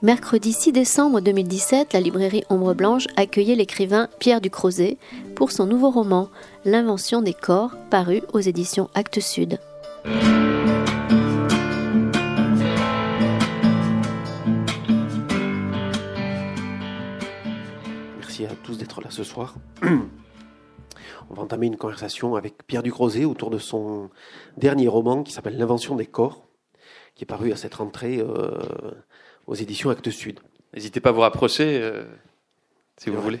Mercredi 6 décembre 2017, la librairie Ombre Blanche accueillait l'écrivain Pierre Ducrozet pour son nouveau roman « L'invention des corps » paru aux éditions Actes Sud. Merci à tous d'être là ce soir. On va entamer une conversation avec Pierre Ducrozet autour de son dernier roman qui s'appelle « L'invention des corps » qui est paru à cette rentrée... aux éditions Actes Sud. N'hésitez pas à vous rapprocher, si vous voulez.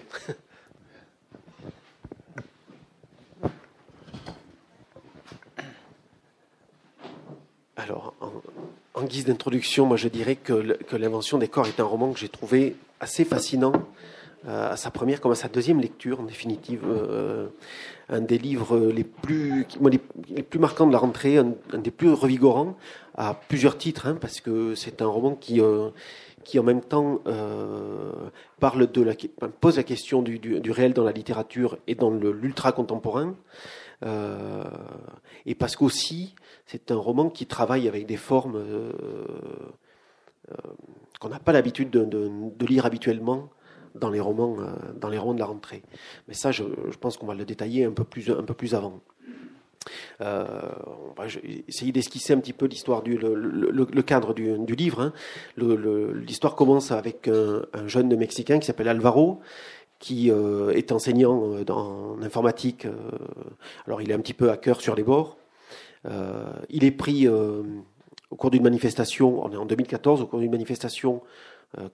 Alors, en guise d'introduction, moi je dirais que L'invention des corps est un roman que j'ai trouvé assez fascinant, à sa première comme à sa deuxième lecture, en définitive. Un des livres les plus marquants de la rentrée, un des plus revigorants, à plusieurs titres, parce que c'est un roman qui en même temps parle pose la question du réel dans la littérature et dans l'ultra-contemporain, et parce qu'aussi, c'est un roman qui travaille avec des formes qu'on n'a pas l'habitude de lire habituellement, dans les romans de la rentrée. Mais ça, je pense qu'on va le détailler un peu plus avant. On va essayer d'esquisser un petit peu l'histoire le cadre du livre. L'histoire commence avec un jeune Mexicain qui s'appelle Alvaro, qui est enseignant en informatique. Alors, il est un petit peu hacker sur les bords. Il est pris au cours d'une manifestation, on est en 2014, au cours d'une manifestation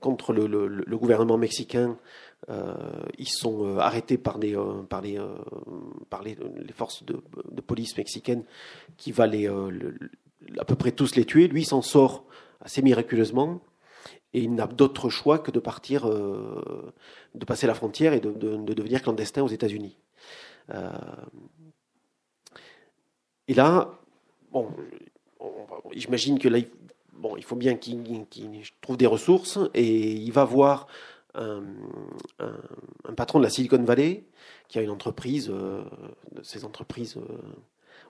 contre le gouvernement mexicain. Ils sont arrêtés par les forces de police mexicaines qui va à peu près tous les tuer. Lui, il s'en sort assez miraculeusement et il n'a d'autre choix que de partir, de passer la frontière et de devenir clandestin aux États-Unis. Et là, bon, j'imagine que là, il faut bien qu'il trouve des ressources et il va voir un patron de la Silicon Valley qui a une entreprise, ces entreprises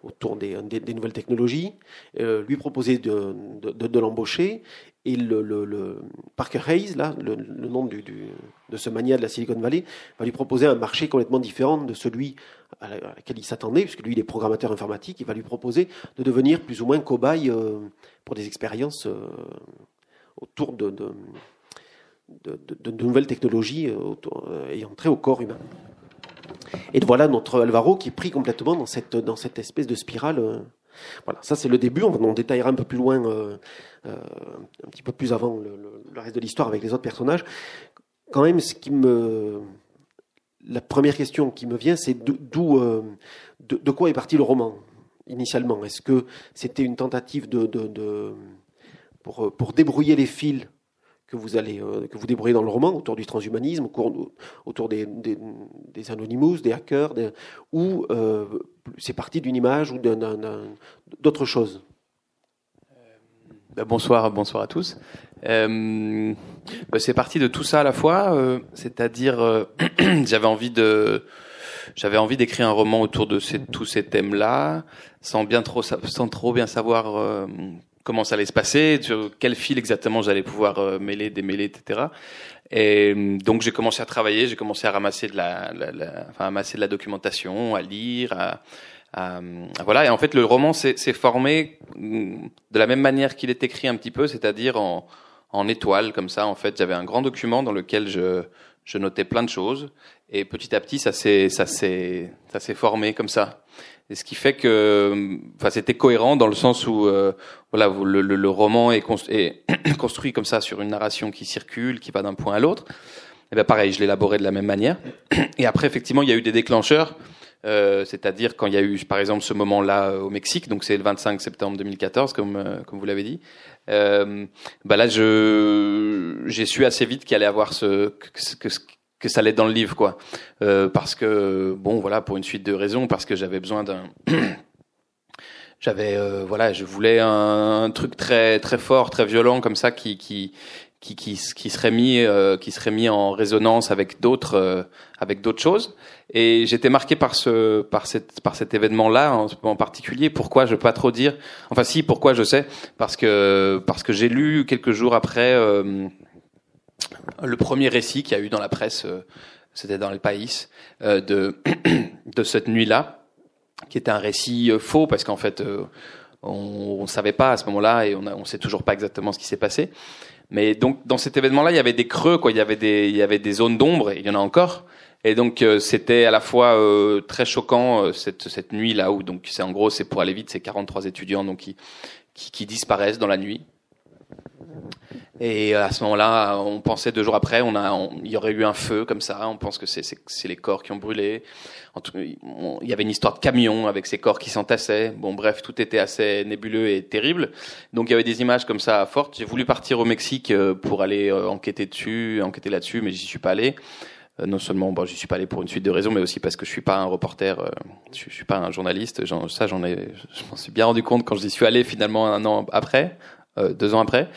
autour des nouvelles technologies, lui proposer de l'embaucher. Et le Parker Hayes, là, le nom de ce mania de la Silicon Valley, va lui proposer un marché complètement différent de celui à laquelle il s'attendait, puisque lui, il est programmateur informatique. Il va lui proposer de devenir plus ou moins cobaye pour des expériences autour de nouvelles technologies ayant trait au corps humain. Et voilà notre Alvaro qui est pris complètement dans cette espèce de spirale. Voilà, ça c'est le début. On détaillera un peu plus loin, un petit peu plus avant le reste de l'histoire avec les autres personnages. Quand même, la première question qui me vient, c'est de quoi est parti le roman initialement. Est-ce que c'était une tentative pour débrouiller les fils que vous débrouillez dans le roman autour du transhumanisme, autour des anonymous, des hackers, ou c'est parti d'une image ou d'autre chose. Bonsoir à tous. C'est parti de tout ça à la fois, c'est-à-dire j'avais envie d'écrire un roman autour de tous ces thèmes-là, sans trop bien savoir comment ça allait se passer, sur quel fil exactement j'allais pouvoir mêler, démêler, etc. Et donc j'ai commencé à travailler, j'ai commencé à ramasser de la documentation, à lire, à voilà. Et en fait le roman s'est formé de la même manière qu'il est écrit un petit peu, c'est-à-dire en étoile comme ça. En fait j'avais un grand document dans lequel je notais plein de choses et petit à petit ça s'est formé comme ça. Et ce qui fait que, c'était cohérent dans le sens où, le roman est construit comme ça sur une narration qui circule, qui va d'un point à l'autre. Et ben pareil, je l'élaborais de la même manière. Et après, effectivement, il y a eu des déclencheurs, c'est-à-dire quand il y a eu, par exemple, ce moment-là au Mexique, donc c'est le 25 septembre 2014, comme vous l'avez dit. Là, j'ai su assez vite qu'il allait avoir que ça allait dans le livre, quoi, parce que pour une suite de raisons, parce que j'avais besoin je voulais un truc très très fort, très violent comme ça, qui qui serait mis en résonance avec d'autres choses. Et j'étais marqué par cet événement-là en particulier. Pourquoi je peux pas trop dire? Enfin si, pourquoi je sais, parce que j'ai lu quelques jours après le premier récit qu'il y a eu dans la presse, c'était dans le País, de cette nuit-là, qui était un récit faux parce qu'en fait on savait pas à ce moment-là et on sait toujours pas exactement ce qui s'est passé. Mais donc dans cet événement-là, il y avait des creux, quoi. Il y avait des zones d'ombre, et il y en a encore. Et donc c'était à la fois très choquant cette nuit là où donc c'est en gros c'est pour aller vite, c'est 43 étudiants donc qui disparaissent dans la nuit. Et à ce moment-là, on pensait 2 jours après, il y aurait eu un feu comme ça. On pense que c'est les corps qui ont brûlé. Il y avait une histoire de camion avec ces corps qui s'entassaient. Bon, bref, tout était assez nébuleux et terrible. Donc il y avait des images comme ça fortes. J'ai voulu partir au Mexique pour aller enquêter là-dessus, mais j'y suis pas allé. Non seulement, bon, j'y suis pas allé pour une suite de raisons, mais aussi parce que je suis pas un reporter, je suis pas un journaliste. Je m'en suis bien rendu compte quand j'y suis allé finalement 1 an après. 2 ans après,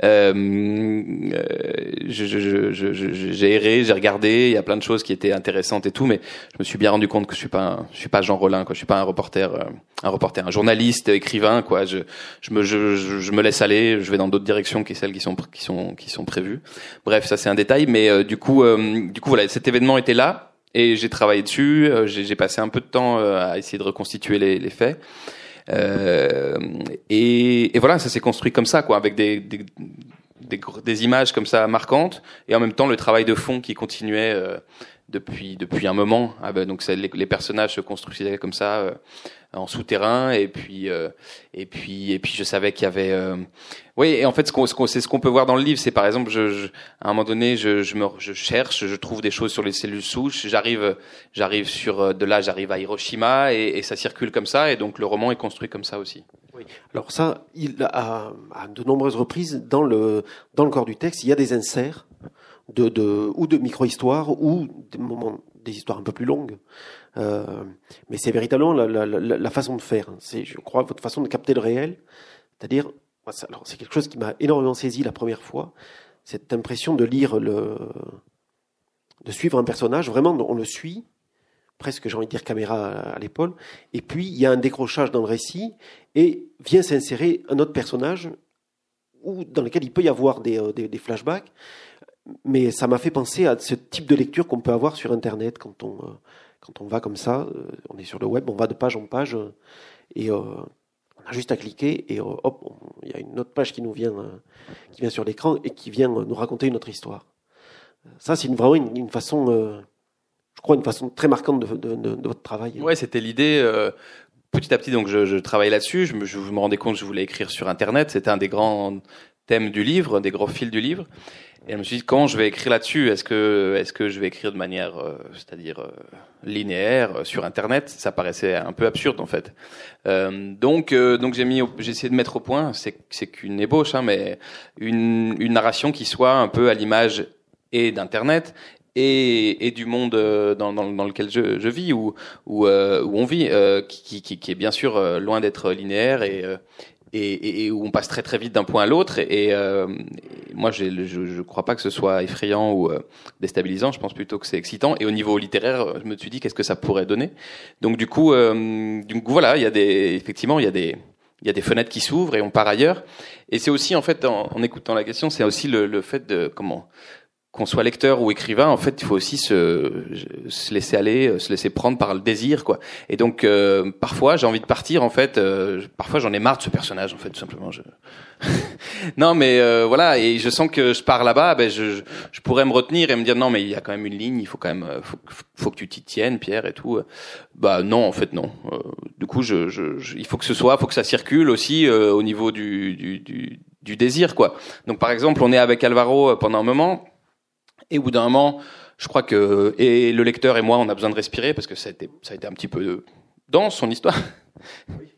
j'ai erré, j'ai regardé, il y a plein de choses qui étaient intéressantes et tout, mais je me suis bien rendu compte que je suis pas Jean Rollin, quoi. Je suis pas un reporter, un journaliste, écrivain, quoi. Je me laisse aller, je vais dans d'autres directions que celles qui sont prévues. Bref, ça c'est un détail, mais du coup voilà, cet événement était là et j'ai travaillé dessus, j'ai passé un peu de temps à essayer de reconstituer les faits. Et voilà, ça s'est construit comme ça, quoi, avec des images comme ça marquantes, et en même temps le travail de fond qui continuait depuis un moment. Ah ben, donc les personnages se construisaient comme ça en souterrain, et puis je savais qu'il y avait. Oui, et en fait c'est ce qu'on peut voir dans le livre, c'est par exemple à un moment donné je cherche, je trouve des choses sur les cellules souches, j'arrive sur de là j'arrive à Hiroshima et ça circule comme ça, et donc le roman est construit comme ça aussi. Oui. Alors ça, il a à de nombreuses reprises dans le corps du texte, il y a des inserts de micro-histoires ou des moments, des histoires un peu plus longues. Mais c'est véritablement la façon de faire. C'est, je crois, votre façon de capter le réel. C'est-à-dire, alors c'est quelque chose qui m'a énormément saisi la première fois, cette impression de suivre un personnage. Vraiment, on le suit, presque, j'ai envie de dire, caméra à l'épaule. Et puis, il y a un décrochage dans le récit et vient s'insérer un autre personnage ou dans lequel il peut y avoir des flashbacks. Mais ça m'a fait penser à ce type de lecture qu'on peut avoir sur Internet quand on va comme ça, on est sur le web, on va de page en page et on a juste à cliquer et hop, il y a une autre page qui vient sur l'écran et qui vient nous raconter une autre histoire. Ça, c'est vraiment une façon, je crois, une façon très marquante de votre travail. Ouais, c'était l'idée. Petit à petit, donc je travaillais là-dessus. Je me rendais compte que je voulais écrire sur Internet. C'était un des grands thèmes du livre, des gros fils du livre. Et je me suis dit, quand je vais écrire là-dessus, est-ce que je vais écrire de manière, c'est-à-dire linéaire, sur Internet? Ça paraissait un peu absurde en fait. Donc j'ai essayé de mettre au point, c'est qu'une ébauche, hein, mais une narration qui soit un peu à l'image et d'Internet et du monde dans lequel je vis où on vit, qui est bien sûr loin d'être linéaire et où on passe très très vite d'un point à l'autre et moi je crois pas que ce soit effrayant ou déstabilisant, je pense plutôt que c'est excitant, et au niveau littéraire je me suis dit qu'est-ce que ça pourrait donner. Donc du coup voilà, il y a des fenêtres qui s'ouvrent et on part ailleurs, et c'est aussi en fait en écoutant la question, c'est aussi le fait de comment qu'on soit lecteur ou écrivain, en fait, il faut aussi se laisser aller, se laisser prendre par le désir, quoi. Et donc, parfois, j'ai envie de partir, en fait. Parfois, j'en ai marre de ce personnage, en fait, tout simplement. Non, mais voilà. Et je sens que je pars là-bas, ben, je pourrais me retenir et me dire non, mais il y a quand même une ligne, il faut quand même, faut que tu t'y tiennes, Pierre, et tout. Bah non, en fait, non. Du coup, il faut que ce soit, faut que ça circule aussi au niveau du désir, quoi. Donc, par exemple, on est avec Alvaro pendant un moment. Et au bout d'un moment, je crois que et le lecteur et moi, on a besoin de respirer parce que ça a été un petit peu dense, son histoire. Oui.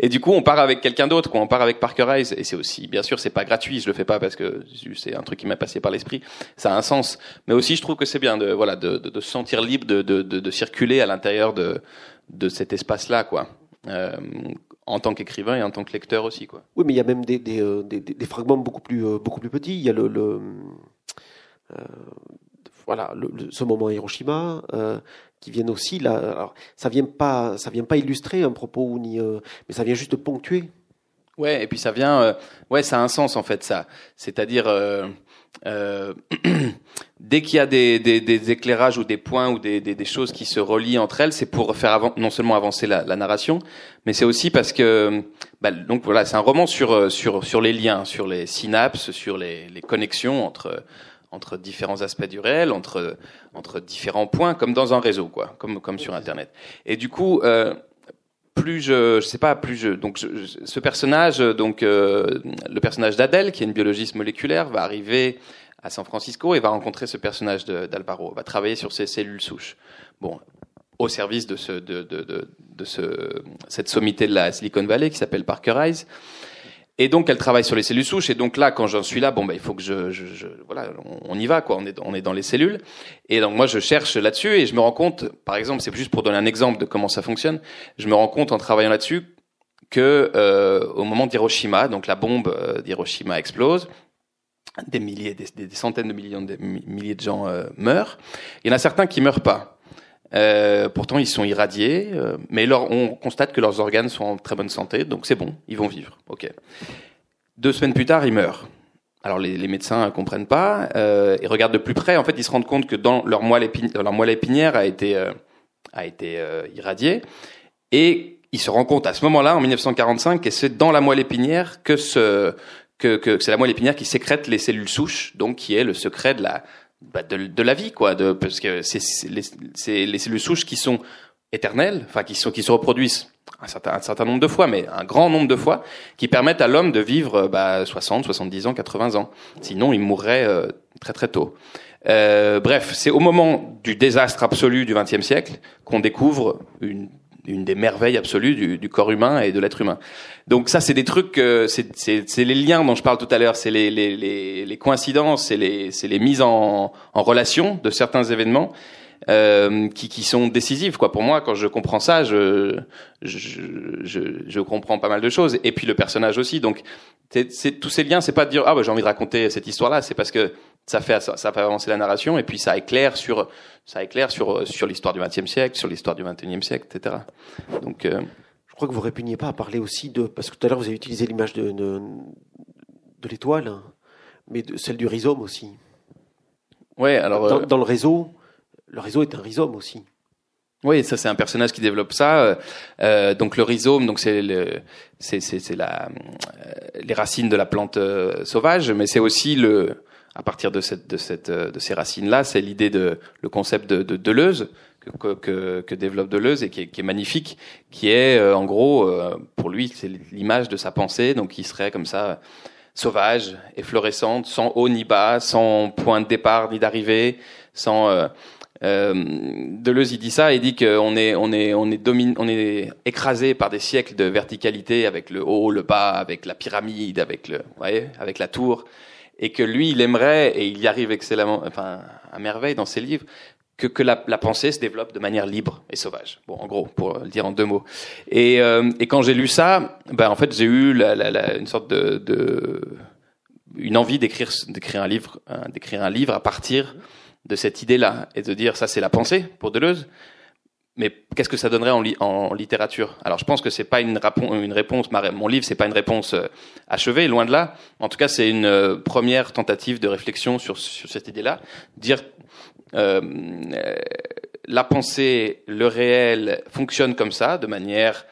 Et du coup, on part avec quelqu'un d'autre, quoi. On part avec Parker Hayes, et c'est aussi, bien sûr, c'est pas gratuit. Je le fais pas parce que c'est un truc qui m'a passé par l'esprit. Ça a un sens, mais aussi, je trouve que c'est bien de se sentir libre de circuler à l'intérieur de cet espace-là, quoi. en tant qu'écrivain et en tant que lecteur aussi, quoi. Oui, mais il y a même des fragments beaucoup plus petits. Il y a ce moment à Hiroshima qui viennent aussi là. Alors, ça vient pas illustrer un propos mais ça vient juste ponctuer. Ouais, et puis ça vient, ça a un sens en fait ça. C'est-à-dire dès qu'il y a des éclairages ou des points ou des choses qui se relient entre elles, c'est pour faire non seulement avancer la narration, mais c'est aussi parce que c'est un roman sur les liens, sur les synapses, sur les connexions entre différents aspects du réel, entre différents points, comme dans un réseau, quoi, comme sur Internet. Et du coup. Ce personnage, le personnage d'Adèle, qui est une biologiste moléculaire, va arriver à San Francisco et va rencontrer ce personnage d'Alvaro, va travailler sur ses cellules souches. Bon, au service de cette sommité de la Silicon Valley qui s'appelle Parker Hayes. Et donc elle travaille sur les cellules souches. Et donc là, quand j'en suis là, il faut que on y va, quoi. On est dans les cellules. Et donc moi, je cherche là-dessus et je me rends compte, par exemple, c'est juste pour donner un exemple de comment ça fonctionne. Je me rends compte en travaillant là-dessus que au moment d'Hiroshima, donc la bombe d'Hiroshima explose, des milliers, des centaines de millions, des milliers de gens meurent. Il y en a certains qui meurent pas. Pourtant, ils sont irradiés, mais on constate que leurs organes sont en très bonne santé, donc c'est bon, ils vont vivre. Ok. 2 semaines plus tard, ils meurent. Alors les médecins comprennent pas, ils regardent de plus près. En fait, ils se rendent compte que dans leur moelle épinière a été irradiée, et ils se rendent compte à ce moment-là, en 1945, que c'est dans la moelle épinière que c'est la moelle épinière qui sécrète les cellules souches, donc qui est le secret de la vie, quoi, parce que c'est les cellules souches qui sont éternelles, enfin qui se reproduisent un certain nombre de fois, mais un grand nombre de fois, qui permettent à l'homme de vivre 60, 70 ans, 80 ans. Sinon, il mourrait très très tôt. Bref, c'est au moment du désastre absolu du XXe siècle qu'on découvre une des merveilles absolues du corps humain et de l'être humain. Donc ça, c'est des trucs, c'est les liens dont je parle tout à l'heure, c'est les coïncidences, c'est les mises en relation de certains événements qui sont décisives, quoi. Pour moi, quand je comprends ça, je comprends pas mal de choses. Et puis le personnage aussi. Donc c'est tous ces liens, c'est pas de dire j'ai envie de raconter cette histoire-là, c'est parce que ça fait avancer la narration et puis ça éclaire sur l'histoire du XXe siècle, sur l'histoire du XXIe siècle, etc. Donc, je crois que vous répugnez pas à parler aussi parce que tout à l'heure vous avez utilisé l'image de l'étoile, mais celle du rhizome aussi. Ouais, alors dans le réseau, est un rhizome aussi. Oui, ça c'est un personnage qui développe ça. Donc le rhizome, donc c'est les racines de la plante sauvage, mais c'est aussi à partir de ces racines-là, c'est l'idée le concept de Deleuze, que développe Deleuze et qui est magnifique, qui est, en gros, pour lui, c'est l'image de sa pensée, donc qui serait comme ça, sauvage, efflorescente, sans haut ni bas, sans point de départ ni d'arrivée, sans, Deleuze, il dit ça, il dit qu'on est écrasé par des siècles de verticalité avec le haut, le bas, avec la pyramide, avec la tour. Et que lui, il aimerait, et il y arrive excellemment, à merveille dans ses livres, que la pensée se développe de manière libre et sauvage. Bon, en gros, pour le dire en 2 mots. Et quand j'ai lu ça, en fait, j'ai eu une sorte une envie d'écrire un livre à partir de cette idée-là, et de dire ça, c'est la pensée pour Deleuze. Mais qu'est-ce que ça donnerait en littérature? Alors, je pense que c'est pas une réponse. Mon livre, c'est pas une réponse achevée, loin de là. En tout cas, c'est une première tentative de réflexion sur cette idée-là. Dire la pensée, le réel fonctionne comme ça, de manière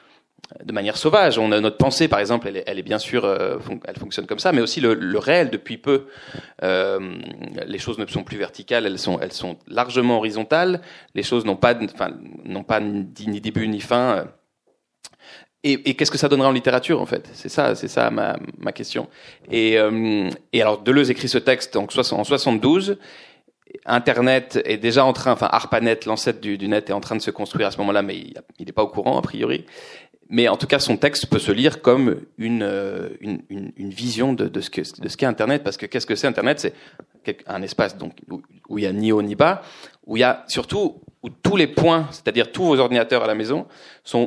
sauvage. On a notre pensée, par exemple, elle est bien sûr, elle fonctionne comme ça, mais aussi le réel depuis peu. Les choses ne sont plus verticales, elles sont largement horizontales. Les choses n'ont pas ni début ni fin. Et qu'est-ce que ça donnerait en littérature, en fait? C'est ça ma question. Et alors Deleuze écrit ce texte en 72. Internet est déjà en train, Arpanet, l'ancêtre du net, est en train de se construire à ce moment-là, mais il n'est pas au courant a priori. Mais en tout cas, son texte peut se lire comme une vision de ce qu'est Internet, parce que qu'est-ce que c'est Internet? C'est un espace donc, où il n'y a ni haut ni bas, où il y a surtout où tous les points, c'est-à-dire tous vos ordinateurs à la maison, sont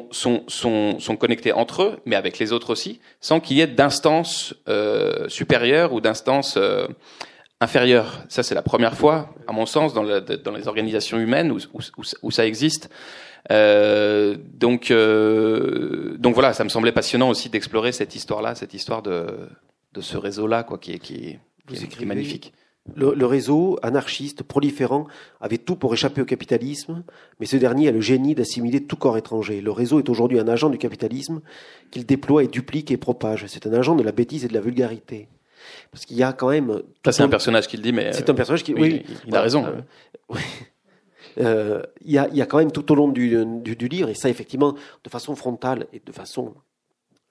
connectés entre eux, mais avec les autres aussi, sans qu'il y ait d'instance supérieure ou d'instance inférieure. Ça, c'est la première fois, à mon sens, dans les organisations humaines où ça existe. Donc voilà, ça me semblait passionnant aussi d'explorer cette histoire-là, cette histoire de ce réseau-là, quoi, qui est magnifique. Le réseau anarchiste, proliférant, avait tout pour échapper au capitalisme, mais ce dernier a le génie d'assimiler tout corps étranger. Le réseau est aujourd'hui un agent du capitalisme qu'il déploie et duplique et propage. C'est un agent de la bêtise et de la vulgarité. Parce qu'il y a quand même... Ça, c'est un personnage qui le dit, mais... C'est un personnage qui... Oui, il a raison. Oui. Il y a quand même tout au long du livre, et ça effectivement de façon frontale et de façon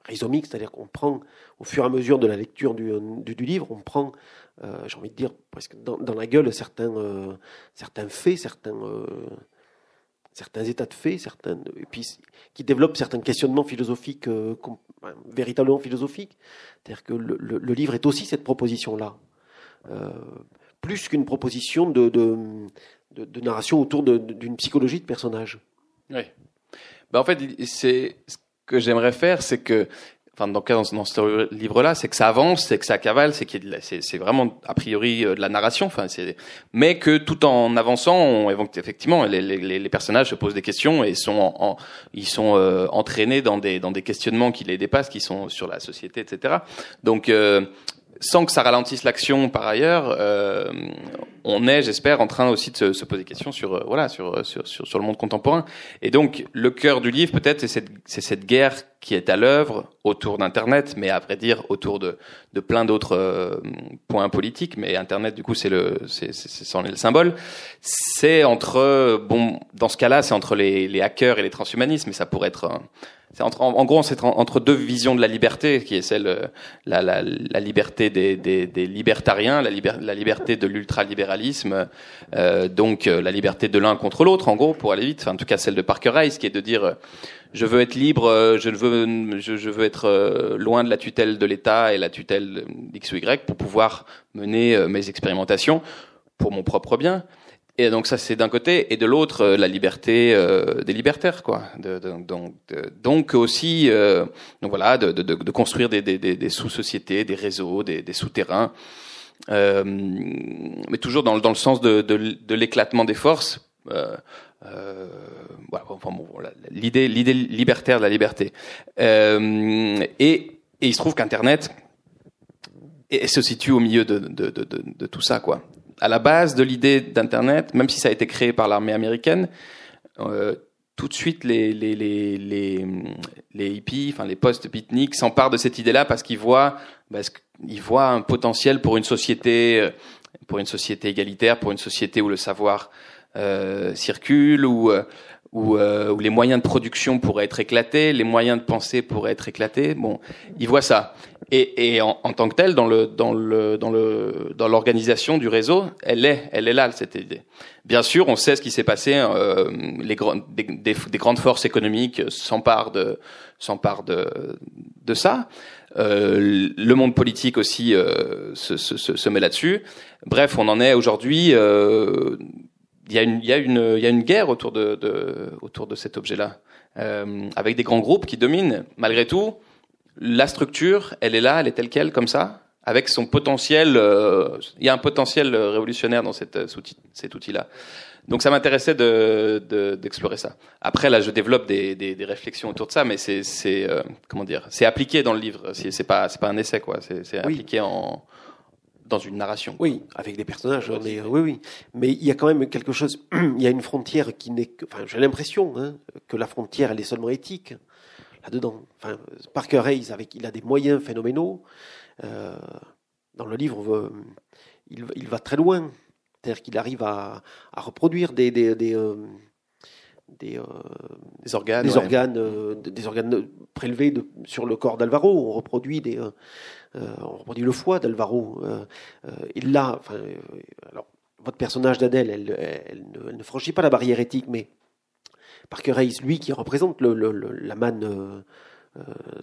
rhizomique, c'est-à-dire qu'on prend au fur et à mesure de la lecture du livre, on prend, j'ai envie de dire presque dans la gueule certains faits, certains états de faits, et puis qui développent certains questionnements philosophiques, véritablement philosophiques, c'est-à-dire que le livre est aussi cette proposition-là, plus qu'une proposition de narration autour d'une psychologie de personnage. Oui. Ben en fait, c'est ce que j'aimerais faire, c'est que, enfin, dans ce livre-là, c'est que ça avance, c'est que ça cavale, c'est vraiment a priori de la narration. Enfin, mais que tout en avançant, on évoque effectivement les personnages se posent des questions et ils sont entraînés dans des questionnements qui les dépassent, qui sont sur la société, etc. Donc sans que ça ralentisse l'action, par ailleurs, on est, j'espère, en train aussi de se poser des questions sur le monde contemporain. Et donc, le cœur du livre, peut-être, c'est cette guerre qui est à l'œuvre autour d'Internet, mais à vrai dire autour de plein d'autres points politiques. Mais Internet, du coup, c'en est le symbole. C'est entre, bon, dans ce cas-là, c'est entre les hackers et les transhumanistes, mais ça pourrait être. C'est entre deux visions de la liberté, qui est celle la liberté des libertariens, la liberté de l'ultralibéralisme, donc la liberté de l'un contre l'autre, en gros, pour aller vite. Enfin, en tout cas, celle de Parker Hayes, qui est de dire je veux être libre, je veux être loin de la tutelle de l'État et la tutelle X ou Y pour pouvoir mener mes expérimentations pour mon propre bien. Et donc ça, c'est d'un côté, et de l'autre, la liberté des libertaires, quoi. Donc aussi, donc voilà, de construire des sous-sociétés, des réseaux, des souterrains, mais toujours dans le sens de l'éclatement des forces. Voilà, enfin bon, voilà, l'idée libertaire de la liberté. Et il se trouve qu'Internet se situe au milieu de tout ça, quoi. À la base de l'idée d'Internet, même si ça a été créé par l'armée américaine, tout de suite les hippies, enfin les post-beatniks, s'emparent de cette idée-là parce qu'ils voient, un potentiel pour une société égalitaire, pour une société où le savoir circule, où les moyens de production pourraient être éclatés, les moyens de pensée pourraient être éclatés. Bon, ils voient ça. Et en tant que telle, dans l'organisation du réseau, elle est là, cette idée. Bien sûr, on sait ce qui s'est passé. Des grandes forces économiques s'emparent de ça. Le monde politique aussi se met là-dessus. Bref, on en est aujourd'hui. Il y a une guerre autour de cet objet-là, avec des grands groupes qui dominent. Malgré tout, la structure, elle est là, elle est telle quelle, comme ça, avec son potentiel. Il y a un potentiel révolutionnaire dans cet outil-là. Donc, ça m'intéressait d'explorer ça. Après, là, je développe des réflexions autour de ça, mais c'est appliqué dans le livre. C'est pas un essai, quoi. C'est appliqué dans une narration. Oui, avec des personnages. Oui. Mais il y a quand même quelque chose. Il y a une frontière qui n'est que. Enfin, j'ai l'impression que la frontière, elle est seulement éthique là-dedans. Enfin, Parker Hayes, il a des moyens phénoménaux. Dans le livre, il va très loin. C'est-à-dire qu'il arrive à reproduire des organes prélevés sur le corps d'Alvaro. On reproduit le foie d'Alvaro. Alors, votre personnage d'Adèle, elle ne franchit pas la barrière éthique, mais Parker Hayes, lui, qui représente la manne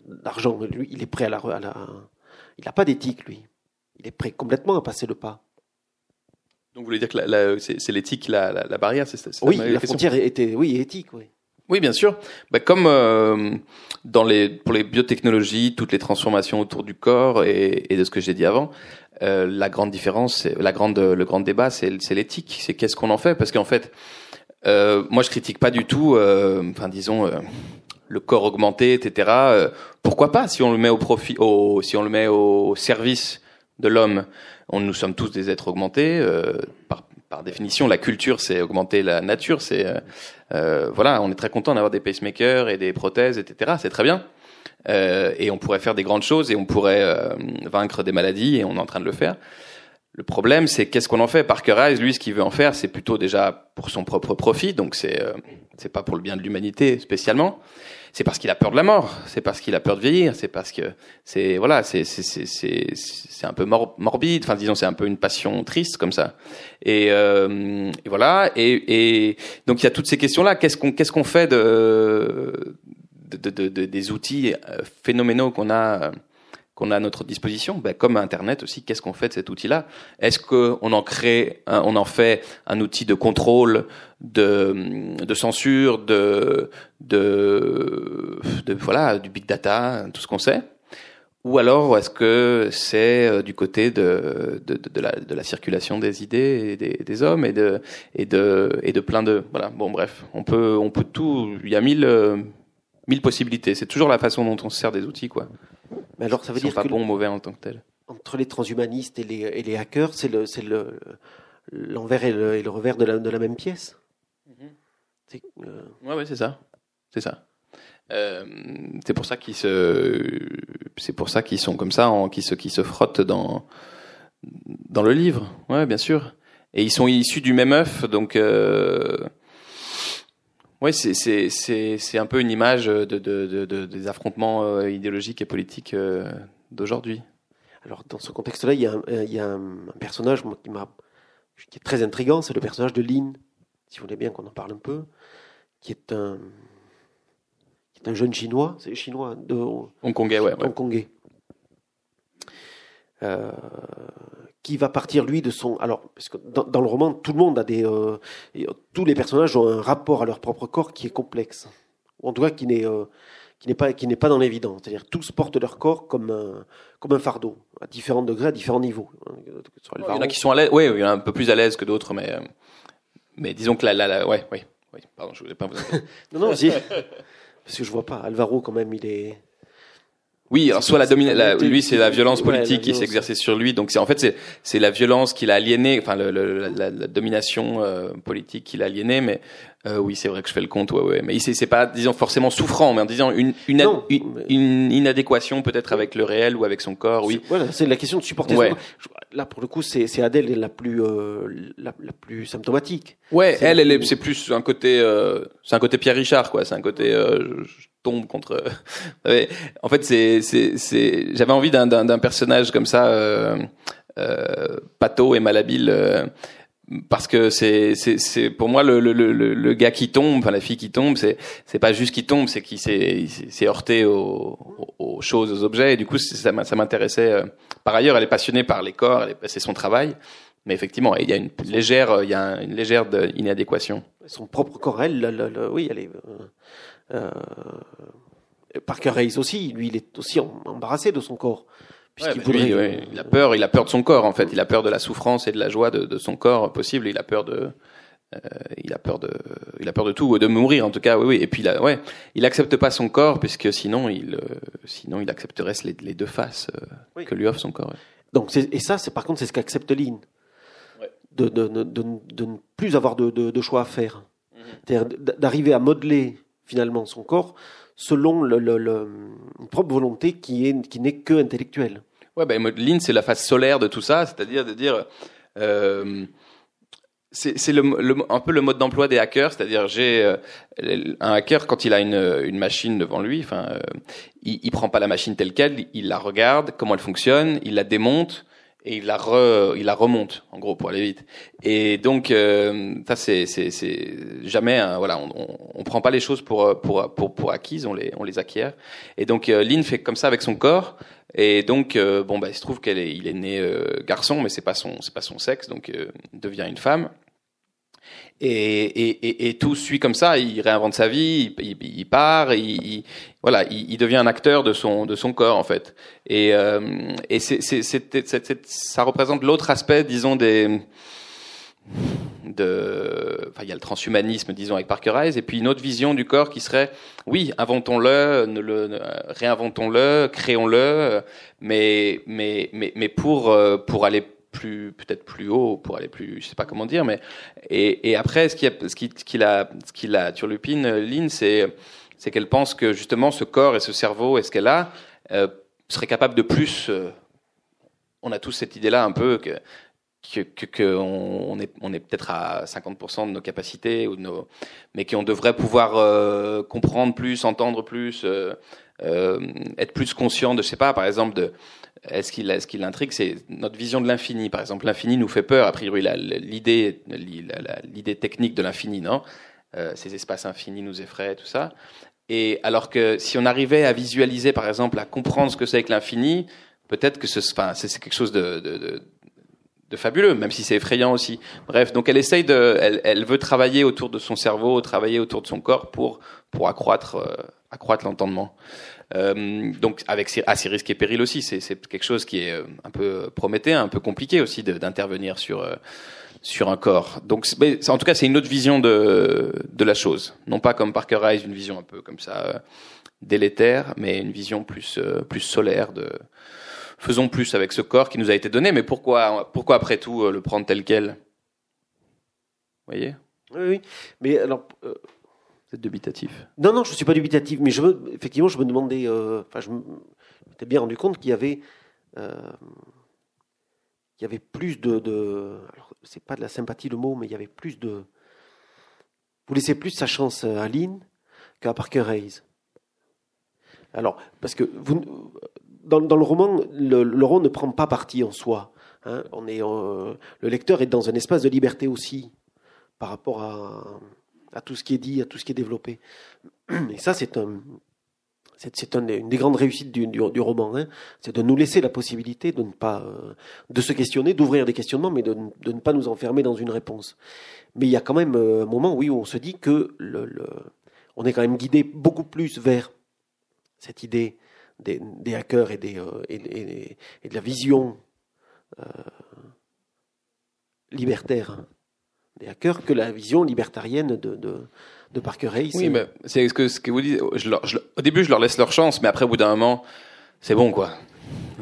d'argent, lui, il est prêt à la. Il n'a pas d'éthique, lui. Il est prêt complètement à passer le pas. Donc vous voulez dire que c'est l'éthique la barrière, c'est oui, la frontière était éthique, oui. Oui, bien sûr. Bah, comme pour les biotechnologies, toutes les transformations autour du corps et de ce que j'ai dit avant, la grande différence, le grand débat, c'est l'éthique, c'est qu'est-ce qu'on en fait, parce qu'en fait, moi je critique pas du tout, le corps augmenté, etc. Pourquoi pas, si on le met si on le met au service de l'homme. Nous sommes tous des êtres augmentés. Par définition, la culture, c'est augmenter la nature. On est très content d'avoir des pacemakers et des prothèses, etc. C'est très bien. Et on pourrait faire des grandes choses et on pourrait vaincre des maladies et on est en train de le faire. Le problème, c'est qu'est-ce qu'on en fait? Parker Hayes, lui, ce qu'il veut en faire, c'est plutôt déjà pour son propre profit. Donc c'est pas pour le bien de l'humanité spécialement. C'est parce qu'il a peur de la mort, c'est parce qu'il a peur de vieillir, c'est parce que c'est un peu morbide, enfin disons c'est un peu une passion triste comme ça. Et donc il y a toutes ces questions là, qu'est-ce qu'on fait des outils phénoménaux qu'on a à notre disposition, comme Internet aussi, qu'est-ce qu'on fait de cet outil-là? Est-ce qu'on en crée, on en fait un outil de contrôle, de censure, du big data, tout ce qu'on sait? Ou alors est-ce que c'est du côté de la circulation des idées et des hommes et de plein de on peut tout, il y a mille possibilités. C'est toujours la façon dont on se sert des outils, quoi. Mais alors, ça veut dire pas bon ou mauvais en tant que tel. Entre les transhumanistes et les hackers, c'est l'envers et le revers de la même pièce. Ouais, c'est ça. C'est pour ça qu'ils sont comme ça, qui se frottent dans le livre. Ouais, bien sûr. Et ils sont issus du même œuf, donc. Oui, c'est un peu une image des affrontements idéologiques et politiques d'aujourd'hui. Alors, dans ce contexte-là, il y a un personnage qui est très intriguant, c'est le personnage de Lin, si vous voulez bien qu'on en parle un peu, qui est un jeune Chinois, c'est Chinois de Hongkongais, ouais. Hongkongais. Qui va partir lui de son. Alors, parce que dans le roman, tout le monde a tous les personnages ont un rapport à leur propre corps qui est complexe, ou en tout cas qui n'est pas dans l'évidence. C'est-à-dire tous portent leur corps comme un fardeau, à différents degrés, à différents niveaux. Il y en a qui sont à l'aise, oui, il y en a un peu plus à l'aise que d'autres, mais disons que oui. Pardon, je voulais pas vous. non, si, parce que je vois pas Alvaro quand même, il est. Oui, alors soit lui c'est la violence politique qui s'exerçait sur lui, donc c'est la violence qui l'a aliéné, enfin la domination politique qui l'a aliéné, mais oui c'est vrai que je fais le compte, ouais, mais c'est pas disons forcément souffrant, mais en disant une inadéquation peut-être avec le réel ou avec son corps, oui. Voilà, c'est la question de supporter. Ouais. Là pour le coup c'est Adèle la plus symptomatique. Ouais, elle c'est plus un côté Pierre Richard, quoi, c'est un côté je tombe contre. En fait c'est j'avais envie d'un personnage comme ça pâteau et malhabile parce que c'est pour moi le gars qui tombe, enfin la fille qui tombe, c'est pas juste qui tombe, c'est qu'il s'est heurté aux choses, aux objets, et du coup ça m'intéressait. Par ailleurs elle est passionnée par les corps, c'est son travail, mais effectivement il y a une légère inadéquation. Son propre corps, Parker Hayes aussi, lui, il est aussi embarrassé de son corps. Il a peur de son corps, en fait. Il a peur de la souffrance et de la joie de son corps possible. Il a peur de tout, de mourir, en tout cas. Oui. Et puis, il accepte pas son corps, puisque sinon il accepterait les deux faces que lui offre son corps. Oui. Donc, c'est ce qu'accepte Lynn. Ouais. De ne plus avoir de choix à faire. Mm-hmm. C'est-à-dire d'arriver à modeler finalement son corps selon une propre volonté qui n'est que intellectuelle. Ouais, Lynn, c'est la face solaire de tout ça, c'est-à-dire de dire c'est un peu le mode d'emploi des hackers, c'est-à-dire un hacker quand il a une machine devant lui, il prend pas la machine telle quelle, il la regarde comment elle fonctionne, il la démonte et il la remonte en gros pour aller vite. Et donc ça c'est jamais voilà, on prend pas les choses pour acquises, on les acquiert. Et donc Lin fait comme ça avec son corps. Et donc bon bah il se trouve qu'il est né garçon, mais c'est pas son sexe, donc il devient une femme. Et tout suit comme ça. Il réinvente sa vie. Il part. Il devient un acteur de son corps en fait. Et ça représente l'autre aspect, disons enfin il y a le transhumanisme, disons, avec Parker Hayes, et puis une autre vision du corps qui serait, oui, inventons-le, réinventons-le, créons-le, mais pour aller peut-être plus haut, pour aller plus, je sais pas comment dire, mais et après ce qui la turlupine, Lynn, c'est qu'elle pense que justement ce corps et ce cerveau et ce qu'elle a serait capable de plus. On a tous cette idée là un peu que on est peut-être à 50% de nos capacités ou de nos, mais qu'on devrait pouvoir comprendre plus, entendre plus, être plus conscient de, je sais pas, par exemple de. Ce qui l'intrigue, c'est notre vision de l'infini. Par exemple, l'infini nous fait peur. A priori, l'idée technique de l'infini, non ? Ces espaces infinis nous effraient, tout ça. Et alors que si on arrivait à visualiser, par exemple, à comprendre ce que c'est que l'infini, peut-être que c'est quelque chose de fabuleux, même si c'est effrayant aussi. Bref, donc elle veut travailler autour de son cerveau, travailler autour de son corps pour accroître l'entendement. Donc avec à ses risques et périls aussi, c'est quelque chose qui est un peu prométhéen, un peu compliqué aussi d'intervenir sur un corps. Donc mais en tout cas, c'est une autre vision de la chose, non pas comme Parker Hayes, une vision un peu comme ça délétère, mais une vision plus solaire de faisons plus avec ce corps qui nous a été donné, mais pourquoi après tout le prendre tel quel ? Vous voyez ? Oui, mais alors vous êtes dubitatif ? Non, je ne suis pas dubitatif, mais effectivement, je me demandais... je m'étais bien rendu compte qu'il y avait plus de alors, c'est pas de la sympathie, le mot, mais il y avait plus de... Vous laissez plus sa chance à Lynn qu'à Parker Hayes. Alors, parce que vous, dans le roman, le roman ne prend pas parti en soi. Hein, le lecteur est dans un espace de liberté aussi, par rapport à tout ce qui est dit, à tout ce qui est développé. Et ça, c'est une des grandes réussites du roman. Hein. C'est de nous laisser la possibilité de ne pas de se questionner, d'ouvrir des questionnements, mais de ne pas nous enfermer dans une réponse. Mais il y a quand même un moment, oui, où on se dit que on est quand même guidé beaucoup plus vers cette idée des hackers et de la vision libertaire des hackers que la vision libertarienne de Parker Hayes. Oui, mais c'est ce que vous dites. Au début, je leur laisse leur chance, mais après, au bout d'un moment, c'est bon, quoi.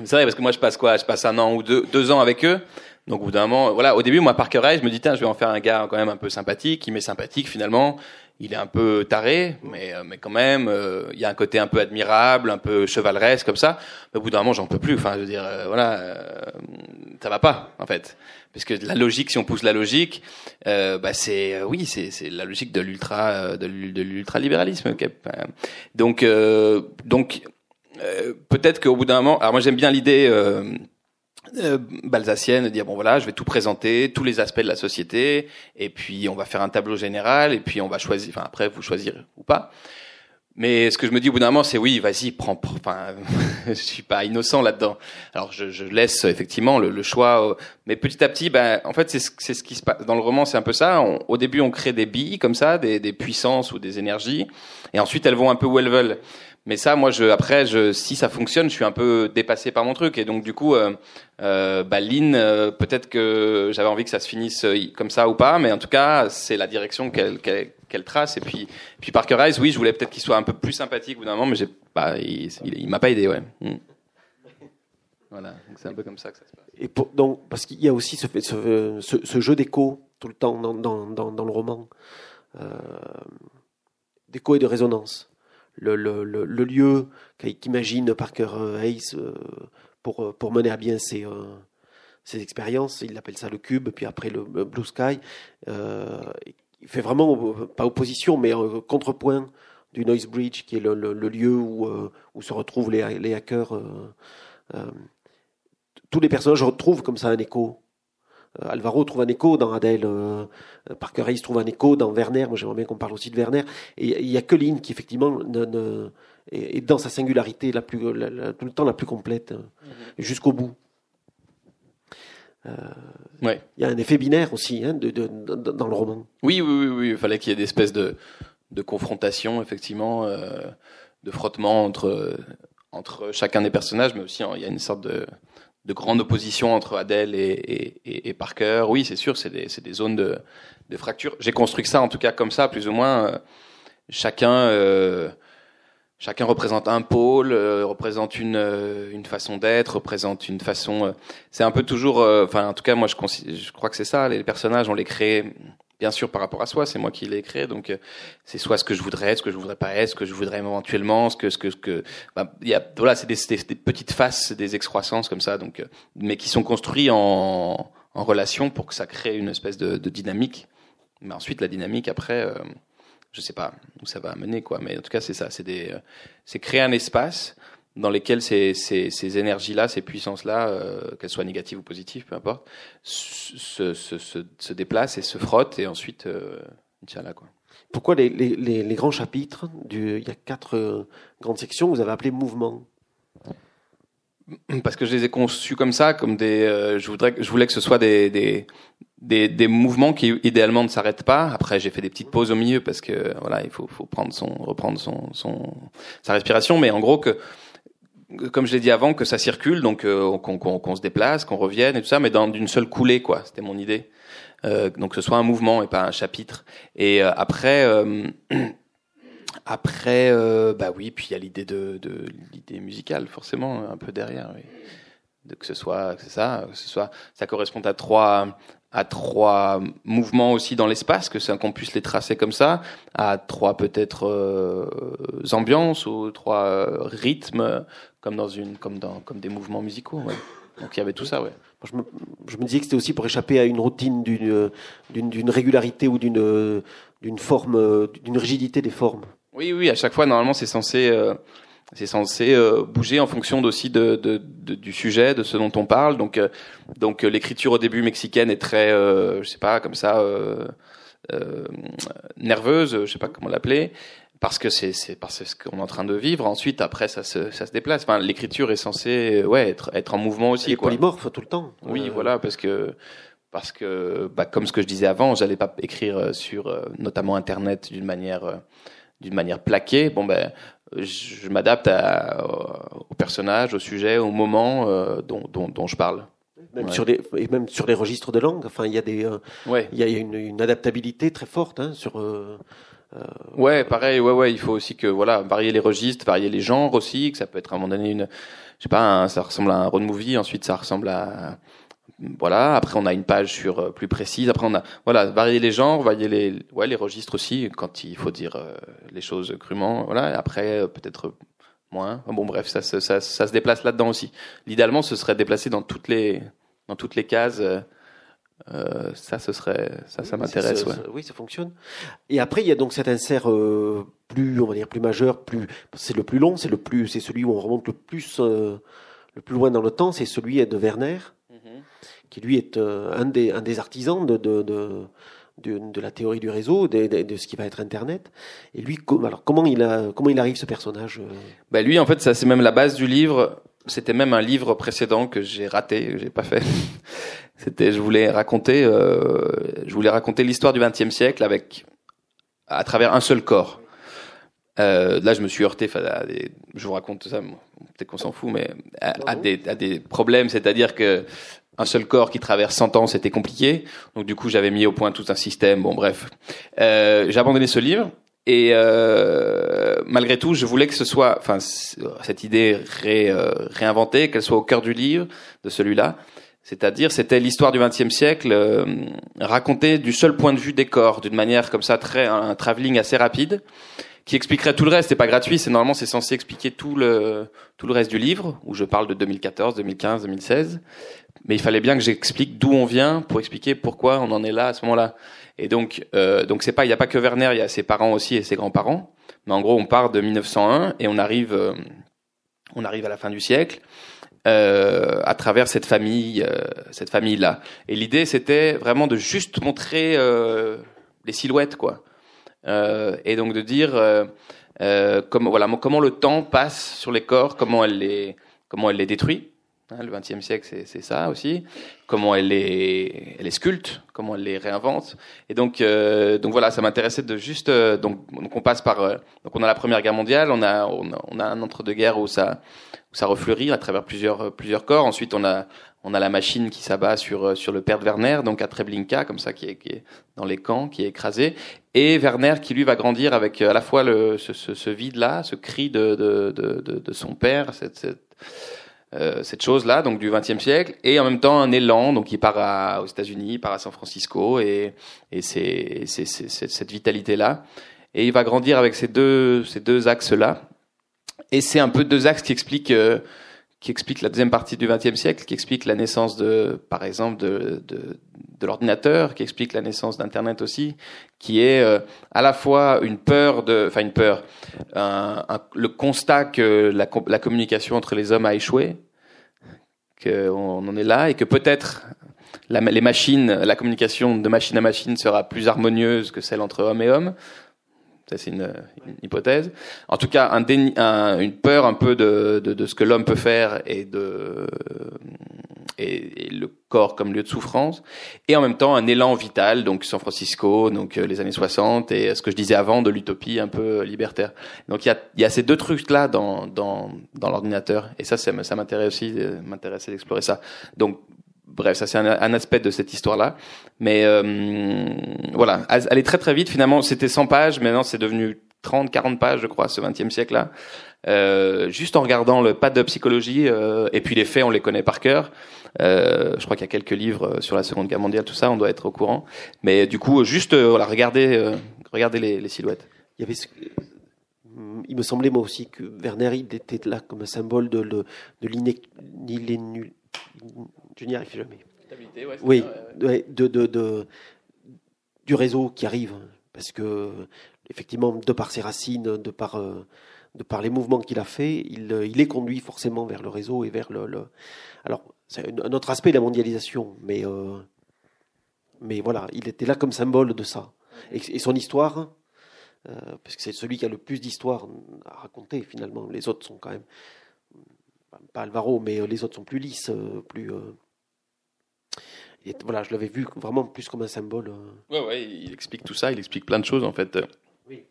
C'est vrai, parce que moi, je passe un an ou deux ans avec eux. Donc, au bout d'un moment, voilà, au début, moi, Parker Hayes, je me dis, tiens, je vais en faire un gars quand même un peu sympathique. Il m'est sympathique, finalement. Il est un peu taré, mais quand même, il y a un côté un peu admirable, un peu chevaleresque, comme ça. Mais au bout d'un moment, j'en peux plus. Enfin, je veux dire, ça va pas, en fait. Parce que la logique, si on pousse la logique, c'est la logique de l'ultralibéralisme. Okay. Donc, peut-être qu'au bout d'un moment, alors moi j'aime bien l'idée balzacienne de dire bon voilà, je vais tout présenter, tous les aspects de la société, et puis on va faire un tableau général, et puis on va choisir. Enfin après, vous choisirez ou pas. Mais ce que je me dis au bout d'un moment, c'est oui, vas-y, prends. Enfin, je suis pas innocent là-dedans. Alors je laisse effectivement le choix, mais petit à petit, en fait, c'est ce qui se passe dans le roman, c'est un peu ça. Au début, on crée des billes comme ça, des puissances ou des énergies, et ensuite elles vont un peu où elles veulent. Mais ça, moi, si ça fonctionne, je suis un peu dépassé par mon truc, et donc du coup, Lynn, peut-être que j'avais envie que ça se finisse comme ça ou pas, mais en tout cas, c'est la direction qu'elle trace. Et puis Parker Hayes, oui, je voulais peut-être qu'il soit un peu plus sympathique au bout d'un moment, mais il m'a pas aidé, ouais. Voilà, donc c'est un peu comme ça que ça se passe. Et parce qu'il y a aussi ce jeu d'écho tout le temps dans le roman, d'écho et de résonance. Le lieu qu'imagine Parker Hayes pour mener à bien ses expériences, il appelle ça le Cube, puis après le Blue Sky. Il fait vraiment, pas opposition, mais contrepoint du Noise Bridge, qui est le lieu où se retrouvent les hackers. tous les personnages retrouvent comme ça un écho. Alvaro trouve un écho dans Adèle, Parker Hayes trouve un écho dans Werner. Moi, j'aimerais bien qu'on parle aussi de Werner. Et il n'y a que Lin qui, effectivement, est dans sa singularité tout le temps la plus complète, jusqu'au bout. Ouais. Il y a un effet binaire aussi dans le roman. Oui. Il fallait qu'il y ait des espèces de confrontation, effectivement, de frottement entre chacun des personnages, mais aussi il y a une sorte de grande opposition entre Adèle et Parker. Oui, c'est sûr, c'est des zones de fracture. J'ai construit ça, en tout cas, comme ça, plus ou moins. Chacun représente un pôle, représente une façon d'être, représente une façon. C'est un peu toujours. En tout cas, moi, je crois que c'est ça. Les personnages, on les crée, bien sûr, par rapport à soi. C'est moi qui les crée, donc c'est soit ce que je voudrais être, ce que je voudrais pas être, ce que je voudrais éventuellement, ce que. C'est des petites faces, des excroissances comme ça, donc mais qui sont construites en relation pour que ça crée une espèce de dynamique. Mais ensuite, la dynamique après. Je sais pas où ça va amener, quoi. Mais en tout cas, c'est ça. C'est créer un espace dans lequel ces énergies-là, ces puissances-là, qu'elles soient négatives ou positives, peu importe, se déplacent et se frottent. Et ensuite, Inch'Allah, quoi. Pourquoi les grands chapitres il y a 4 grandes sections, vous avez appelé mouvement? Parce que je les ai conçus comme ça, comme des. Je voulais que ce soit des mouvements qui idéalement ne s'arrêtent pas. Après, j'ai fait des petites pauses au milieu parce que voilà, il faut reprendre sa respiration. Mais en gros, comme je l'ai dit avant, que ça circule, donc qu'on se déplace, qu'on revienne et tout ça, mais d'une seule coulée, quoi. C'était mon idée. Donc, que ce soit un mouvement et pas un chapitre. Et puis il y a l'idée de l'idée musicale, forcément, un peu derrière, oui. Ça correspond à 3 mouvements aussi dans l'espace, qu'on puisse les tracer comme ça, à 3 peut-être ambiances ou 3 rythmes, comme des mouvements musicaux, ouais. Donc il y avait tout ça, ouais. Je me disais que c'était aussi pour échapper à une routine d'une régularité ou d'une forme, d'une rigidité des formes. Oui, à chaque fois normalement c'est censé bouger en fonction aussi du sujet, de ce dont on parle. Donc l'écriture au début mexicaine est très nerveuse, je sais pas comment l'appeler. Parce que c'est ce qu'on est en train de vivre. Ensuite, après, ça se déplace. Enfin, l'écriture est censée, être en mouvement aussi, quoi. Polymorphe tout le temps. Oui, voilà, parce que, comme ce que je disais avant, j'allais pas écrire sur, notamment Internet, d'une manière plaquée. Je m'adapte au personnage, au sujet, au moment dont je parle. Même sur les registres de langue. Enfin, il y a une adaptabilité très forte, hein, sur. Il faut aussi que varier les registres, varier les genres aussi, que ça peut être à un moment donné ça ressemble à un road movie, ensuite ça ressemble à après on a une page plus précise, après on a varier les genres, varier les registres aussi quand il faut dire les choses crûment, après peut-être moins. Ça se déplace là-dedans aussi. L'idéalement, ce serait déplacé dans toutes les cases. Ça m'intéresse. Oui, ça fonctionne. Et après, il y a donc cet insert plus majeur, c'est le plus long, c'est celui où on remonte le plus loin dans le temps, c'est celui de Werner, qui lui est un des artisans de la théorie du réseau, de ce qui va être Internet. Et lui, comment il arrive, ce personnage? Lui, en fait, ça c'est même la base du livre. C'était même un livre précédent que j'ai raté, que j'ai pas fait. Je voulais raconter l'histoire du XXe siècle à travers un seul corps. Là, je me suis heurté. Je vous raconte ça. Peut-être qu'on s'en fout, mais à des problèmes, c'est-à-dire que un seul corps qui traverse 100 ans, c'était compliqué. Donc du coup, j'avais mis au point tout un système. J'ai abandonné ce livre. Et malgré tout, je voulais que ce soit, cette idée réinventée, qu'elle soit au cœur du livre, de celui-là. C'est-à-dire, c'était l'histoire du XXe siècle racontée du seul point de vue des corps, d'une manière comme ça, un travelling assez rapide, qui expliquerait tout le reste. C'est pas gratuit, c'est censé expliquer tout le reste du livre, où je parle de 2014, 2015, 2016. Mais il fallait bien que j'explique d'où on vient pour expliquer pourquoi on en est là à ce moment-là. Et donc c'est pas, il y a pas que Werner, il y a ses parents aussi et ses grands-parents. Mais en gros, on part de 1901 et on arrive on arrive à la fin du siècle, à travers cette famille-là. Et l'idée, c'était vraiment de juste montrer les silhouettes, quoi. Et donc de dire comment le temps passe sur les corps, comment elle les détruit. Hein, le XXe siècle, c'est ça aussi. Comment elle les sculpte, comment elle les réinvente. Et donc voilà, ça m'intéressait de juste. Donc on passe par. Donc on a la Première Guerre mondiale, on a un entre-deux-guerres où ça refleurit à travers plusieurs corps. Ensuite, on a la machine qui s'abat sur le père de Werner, donc à Treblinka, comme ça, qui est dans les camps, qui est écrasé. Et Werner qui lui va grandir avec à la fois ce vide-là, ce cri de son père, cette chose-là, donc du XXe siècle, et en même temps un élan, donc il part aux États-Unis, il part à San Francisco, et c'est cette vitalité-là, et il va grandir avec ces deux axes-là, et c'est un peu deux axes qui expliquent la deuxième partie du XXe siècle, qui expliquent la naissance par exemple de l'ordinateur, qui explique la naissance d'Internet aussi, qui est à la fois le constat que la communication entre les hommes a échoué, qu'on en est là, et que peut-être la communication de machine à machine sera plus harmonieuse que celle entre hommes et hommes. Ça, c'est une hypothèse. En tout cas, une peur un peu de ce que l'homme peut faire et le corps comme lieu de souffrance. Et en même temps, un élan vital, donc San Francisco, donc les années 60, et ce que je disais avant de l'utopie un peu libertaire. Donc, il y a ces deux trucs-là dans l'ordinateur. Et ça m'intéressait d'explorer ça. Donc, bref, ça c'est un aspect de cette histoire-là, mais voilà, aller très très vite. Finalement, c'était 100 pages, maintenant c'est devenu 30-40 pages, je crois, ce XXe siècle-là. Juste en regardant le pas de psychologie, et puis les faits, on les connaît par cœur. Je crois qu'il y a quelques livres sur la Seconde Guerre mondiale, tout ça, on doit être au courant. Mais du coup, juste voilà, regardez les silhouettes. Il y avait. Il me semblait moi aussi que Werner était là comme un symbole de l'inénulable. Je n'y arrive jamais. Oui, du réseau qui arrive, parce que effectivement, de par ses racines, de par les mouvements qu'il a fait, il est conduit forcément vers le réseau et vers le... Alors, c'est un autre aspect de la mondialisation, mais voilà, il était là comme symbole de ça. Et son histoire, parce que c'est celui qui a le plus d'histoire à raconter finalement. Les autres sont quand même... pas Alvaro, mais les autres sont plus lisses, plus... Et voilà, je l'avais vu vraiment plus comme un symbole. Ouais, il explique tout ça, il explique plein de choses, en fait. Oui.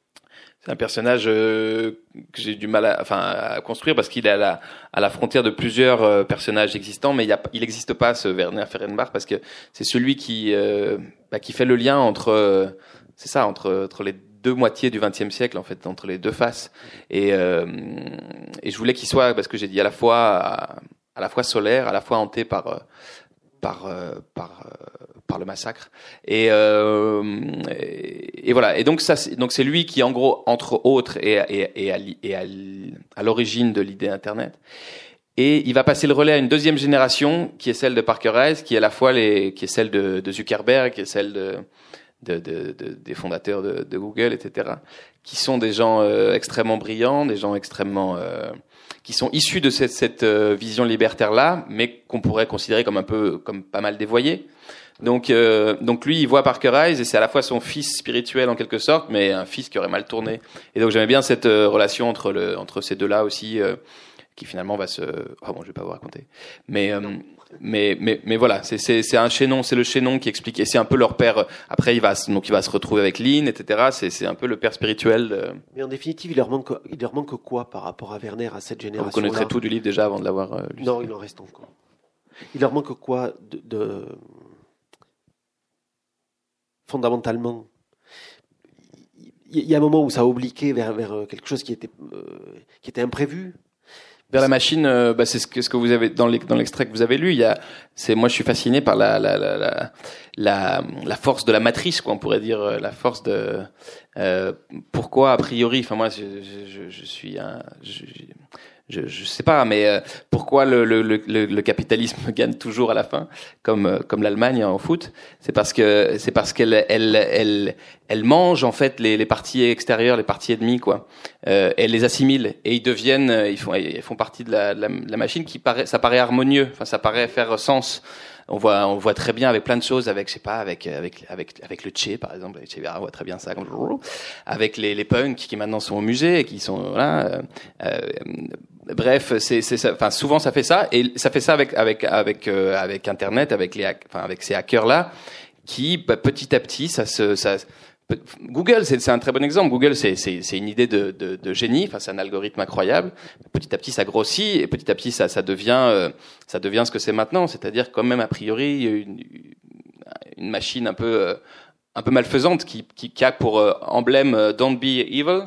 C'est un personnage que j'ai du mal à construire, parce qu'il est à la frontière de plusieurs personnages existants, mais il n'existe pas, ce Werner Fehrenbach, parce que c'est celui qui fait le lien entre les deux moitiés du XXe siècle, en fait, entre les deux faces, et je voulais qu'il soit, parce que j'ai dit à la fois solaire, à la fois hanté par le massacre, et voilà, et donc ça, donc c'est lui qui en gros, entre autres, est à l'origine de l'idée Internet. Et il va passer le relais à une deuxième génération qui est celle de Parker Hayes, qui est à la fois celle de Zuckerberg, qui est celle des fondateurs de Google, etc., qui sont des gens extrêmement brillants, des gens extrêmement qui sont issus de cette vision libertaire là, mais qu'on pourrait considérer comme pas mal dévoyée. Donc lui, il voit Parker Hayes, et c'est à la fois son fils spirituel en quelque sorte, mais un fils qui aurait mal tourné. Et donc j'aimais bien cette relation entre ces deux là aussi, qui finalement va se... Oh bon, je vais pas vous raconter, mais voilà, c'est un chaînon, c'est le chaînon qui explique, et c'est un peu leur père. Après, il va se retrouver avec Lin, etc. C'est un peu le père spirituel. Mais en définitive, il leur manque quoi par rapport à Werner, à cette génération-là ? Vous connaîtrez tout du livre déjà avant de l'avoir lu. Non, il en reste encore. Il leur manque quoi de... fondamentalement ? Il y a un moment où ça a obliqué vers quelque chose qui était imprévu. Vers la machine, c'est ce que vous avez dans l'extrait que vous avez lu. Moi, je suis fasciné par la force de la matrice, quoi. On pourrait dire la force de pourquoi a priori. Enfin, moi, je sais pas, mais pourquoi le capitalisme gagne toujours à la fin, comme l'Allemagne en foot. C'est parce qu'elle elle mange en fait les parties extérieures, les parties ennemies, quoi. Elle les assimile et ils deviennent, ils font partie de la machine qui paraît, ça paraît harmonieux, enfin ça paraît faire sens. On voit très bien avec plein de choses, avec je sais pas, avec le Che par exemple, avec Che Guevara, on voit très bien ça, avec les punks qui maintenant sont au musée et qui sont voilà. Bref, c'est enfin souvent ça fait ça et ça fait ça avec Internet, avec ces hackers là qui petit à petit Google, c'est un très bon exemple. Google, c'est une idée de génie. Enfin, c'est un algorithme incroyable. Petit à petit, ça grossit et petit à petit, ça devient ce que c'est maintenant. C'est-à-dire, quand même, a priori, une machine un peu malfaisante qui a pour emblème "Don't be evil",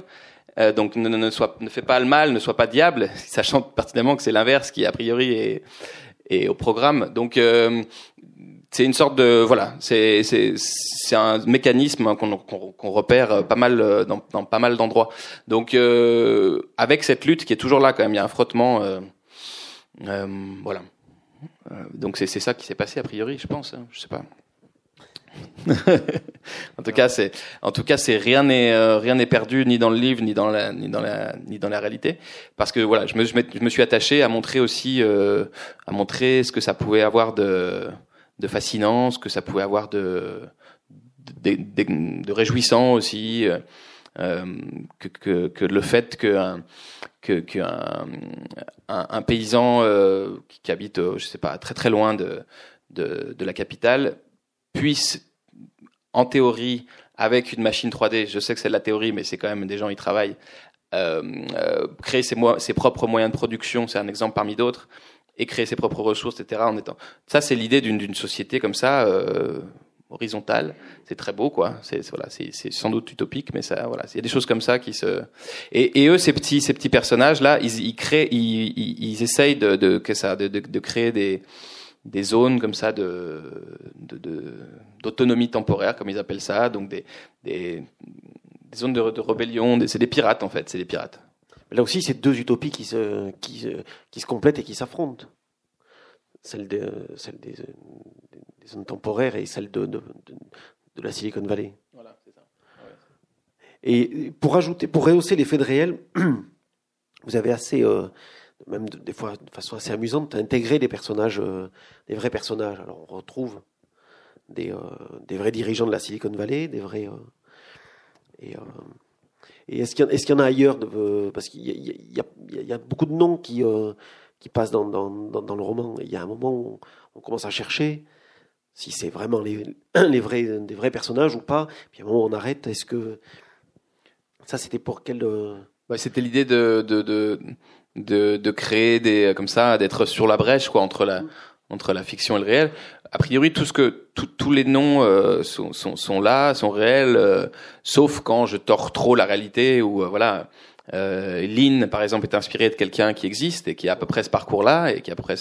donc ne fais pas le mal, ne sois pas diable, sachant pertinemment que c'est l'inverse qui a priori est au programme. Donc c'est une sorte de voilà, c'est un mécanisme qu'on repère pas mal dans pas mal d'endroits. Donc avec cette lutte qui est toujours là quand même, il y a un frottement voilà. Donc c'est ça qui s'est passé a priori, je pense, hein, je sais pas. en tout cas c'est rien n'est perdu ni dans le livre ni dans la réalité, parce que voilà, je me suis attaché à montrer aussi ce que ça pouvait avoir de fascinant, ce que ça pouvait avoir de réjouissant aussi, que le fait qu'un paysan qui habite je sais pas très très loin de la capitale puisse, en théorie, avec une machine 3D, je sais que c'est de la théorie, mais c'est quand même des gens qui travaillent, créer ses propres moyens de production, c'est un exemple parmi d'autres, et créer ses propres ressources, etc. Ça, c'est l'idée d'une société comme ça, horizontale. C'est très beau, quoi. C'est sans doute utopique, mais ça, voilà. Il y a des choses comme ça qui se... Et eux, ces petits personnages-là, ils essayent de créer des zones comme ça d'autonomie temporaire, comme ils appellent ça, donc des zones de rébellion, c'est des pirates en fait, c'est des pirates. Là aussi, c'est deux utopies qui se complètent et qui s'affrontent. Celle des zones temporaires et celle de la Silicon Valley. Voilà, c'est ça. Ouais. Et pour rehausser l'effet de réel, vous avez assez... même des fois de façon assez amusante, intégrer des personnages, des vrais personnages. Alors on retrouve des vrais dirigeants de la Silicon Valley, des vrais. Et est-ce qu'il y en a ailleurs parce qu'il y a beaucoup de noms qui passent dans le roman. Il y a un moment où on commence à chercher si c'est vraiment des vrais personnages ou pas. Puis à un moment où on arrête. Est-ce que ça c'était pour quel c'était l'idée de créer des comme ça, d'être sur la brèche quoi entre la fiction et le réel. A priori tous les noms sont là, sont réels, sauf quand je tords trop la réalité ou voilà. Lin par exemple est inspiré de quelqu'un qui existe et qui a à peu près ce parcours là et qui a à peu près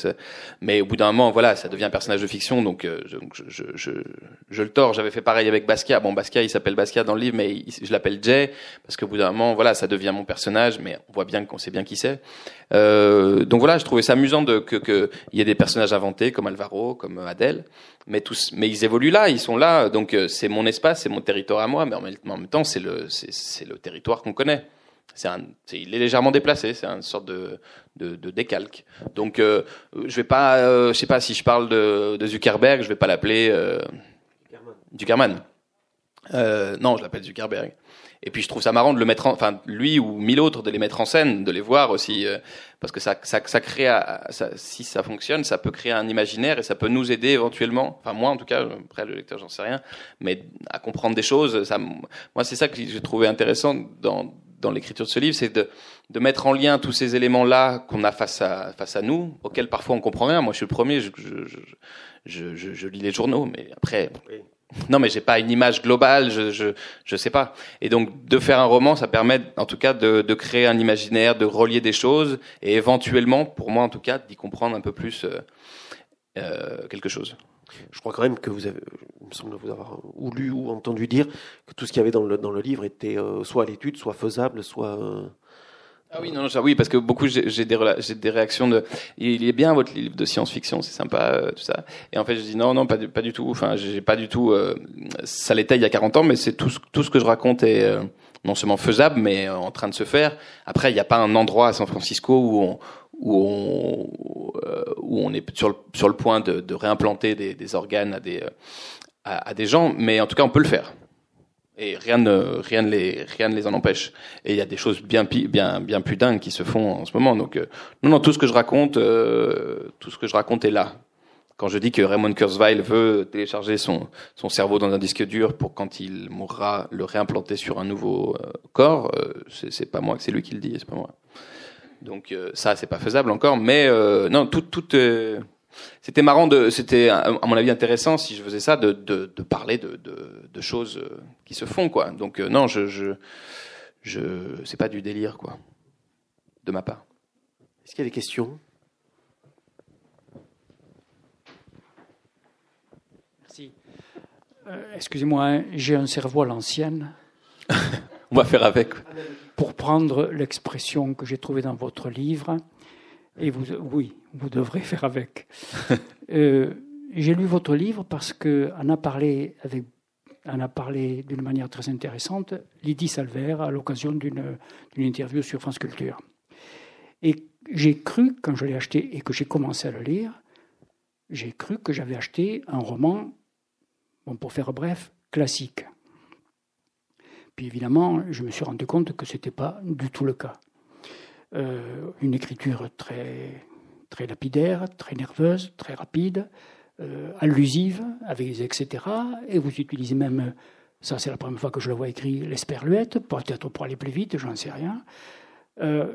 mais au bout d'un moment voilà, ça devient un personnage de fiction, donc je le tords. J'avais fait pareil avec Basquiat. Bon, Basquiat il s'appelle Basquiat dans le livre, mais je l'appelle Jay parce qu'au bout d'un moment voilà, ça devient mon personnage, mais on voit bien qu'on sait bien qui c'est. Donc voilà, je trouvais ça amusant que il y ait des personnages inventés comme Alvaro, comme Adèle, mais ils évoluent là, ils sont là, donc c'est mon espace, c'est mon territoire à moi, mais en même temps c'est le territoire qu'on connaît. Il est légèrement déplacé, c'est une sorte de décalque. Donc je vais pas, je sais pas si je parle de Zuckerberg, je vais pas l'appeler Zuckerman. Non, je l'appelle Zuckerberg. Et puis je trouve ça marrant de le mettre, lui ou mille autres, de les mettre en scène, de les voir aussi, parce que ça crée, si ça fonctionne, ça peut créer un imaginaire et ça peut nous aider éventuellement. Enfin moi en tout cas, après le lecteur j'en sais rien, mais à comprendre des choses. Moi c'est ça que j'ai trouvé intéressant dans l'écriture de ce livre, c'est de mettre en lien tous ces éléments-là qu'on a face à nous, auxquels parfois on comprend rien. Moi, je suis le premier, je lis les journaux, mais après, oui. Non, mais j'ai pas une image globale, je sais pas. Et donc, de faire un roman, ça permet, en tout cas, de créer un imaginaire, de relier des choses, et éventuellement, pour moi, en tout cas, d'y comprendre un peu plus quelque chose. Je crois quand même que il me semble vous avoir ou lu ou entendu dire que tout ce qu'il y avait dans le livre était soit à l'étude, soit faisable, soit Ah oui, non, ça, oui, parce que beaucoup, j'ai des réactions de, il est bien votre livre de science-fiction, c'est sympa, tout ça. Et en fait, je dis non, pas du tout. Enfin, j'ai pas du tout. Ça l'était il y a 40 ans, mais c'est tout ce que je raconte est non seulement faisable, mais en train de se faire. Après, il n'y a pas un endroit à San Francisco où on est sur le point de réimplanter des organes à des gens, mais en tout cas, on peut le faire. Et rien ne les en empêche. Et il y a des choses bien plus dingues qui se font en ce moment. Donc non, tout ce que je raconte est là. Quand je dis que Raymond Kurzweil veut télécharger son cerveau dans un disque dur pour quand il mourra le réimplanter sur un nouveau corps, c'est pas moi, c'est lui qui le dit, c'est pas moi. Donc ça c'est pas faisable encore, mais non, tout c'était marrant, c'était à mon avis intéressant si je faisais ça de parler de choses qui se font, quoi. Donc non, je c'est pas du délire, quoi, de ma part. Est-ce qu'il y a des questions? Merci. Excusez-moi, j'ai un cerveau à l'ancienne. On va faire avec. Pour prendre l'expression que j'ai trouvée dans votre livre. Et vous devrez faire avec. J'ai lu votre livre parce qu'on a parlé d'une manière très intéressante, Lydie Salvayre, à l'occasion d'une interview sur France Culture. Et j'ai cru, quand je l'ai acheté et que j'ai commencé à le lire, j'ai cru que j'avais acheté un roman, bon, pour faire bref, classique. Puis évidemment, je me suis rendu compte que ce n'était pas du tout le cas. Une écriture très, très lapidaire, très nerveuse, très rapide, allusive, avec des etc. Et vous utilisez même, ça c'est la première fois que je le vois écrit, l'esperluette, peut-être pour aller plus vite, j'en sais rien.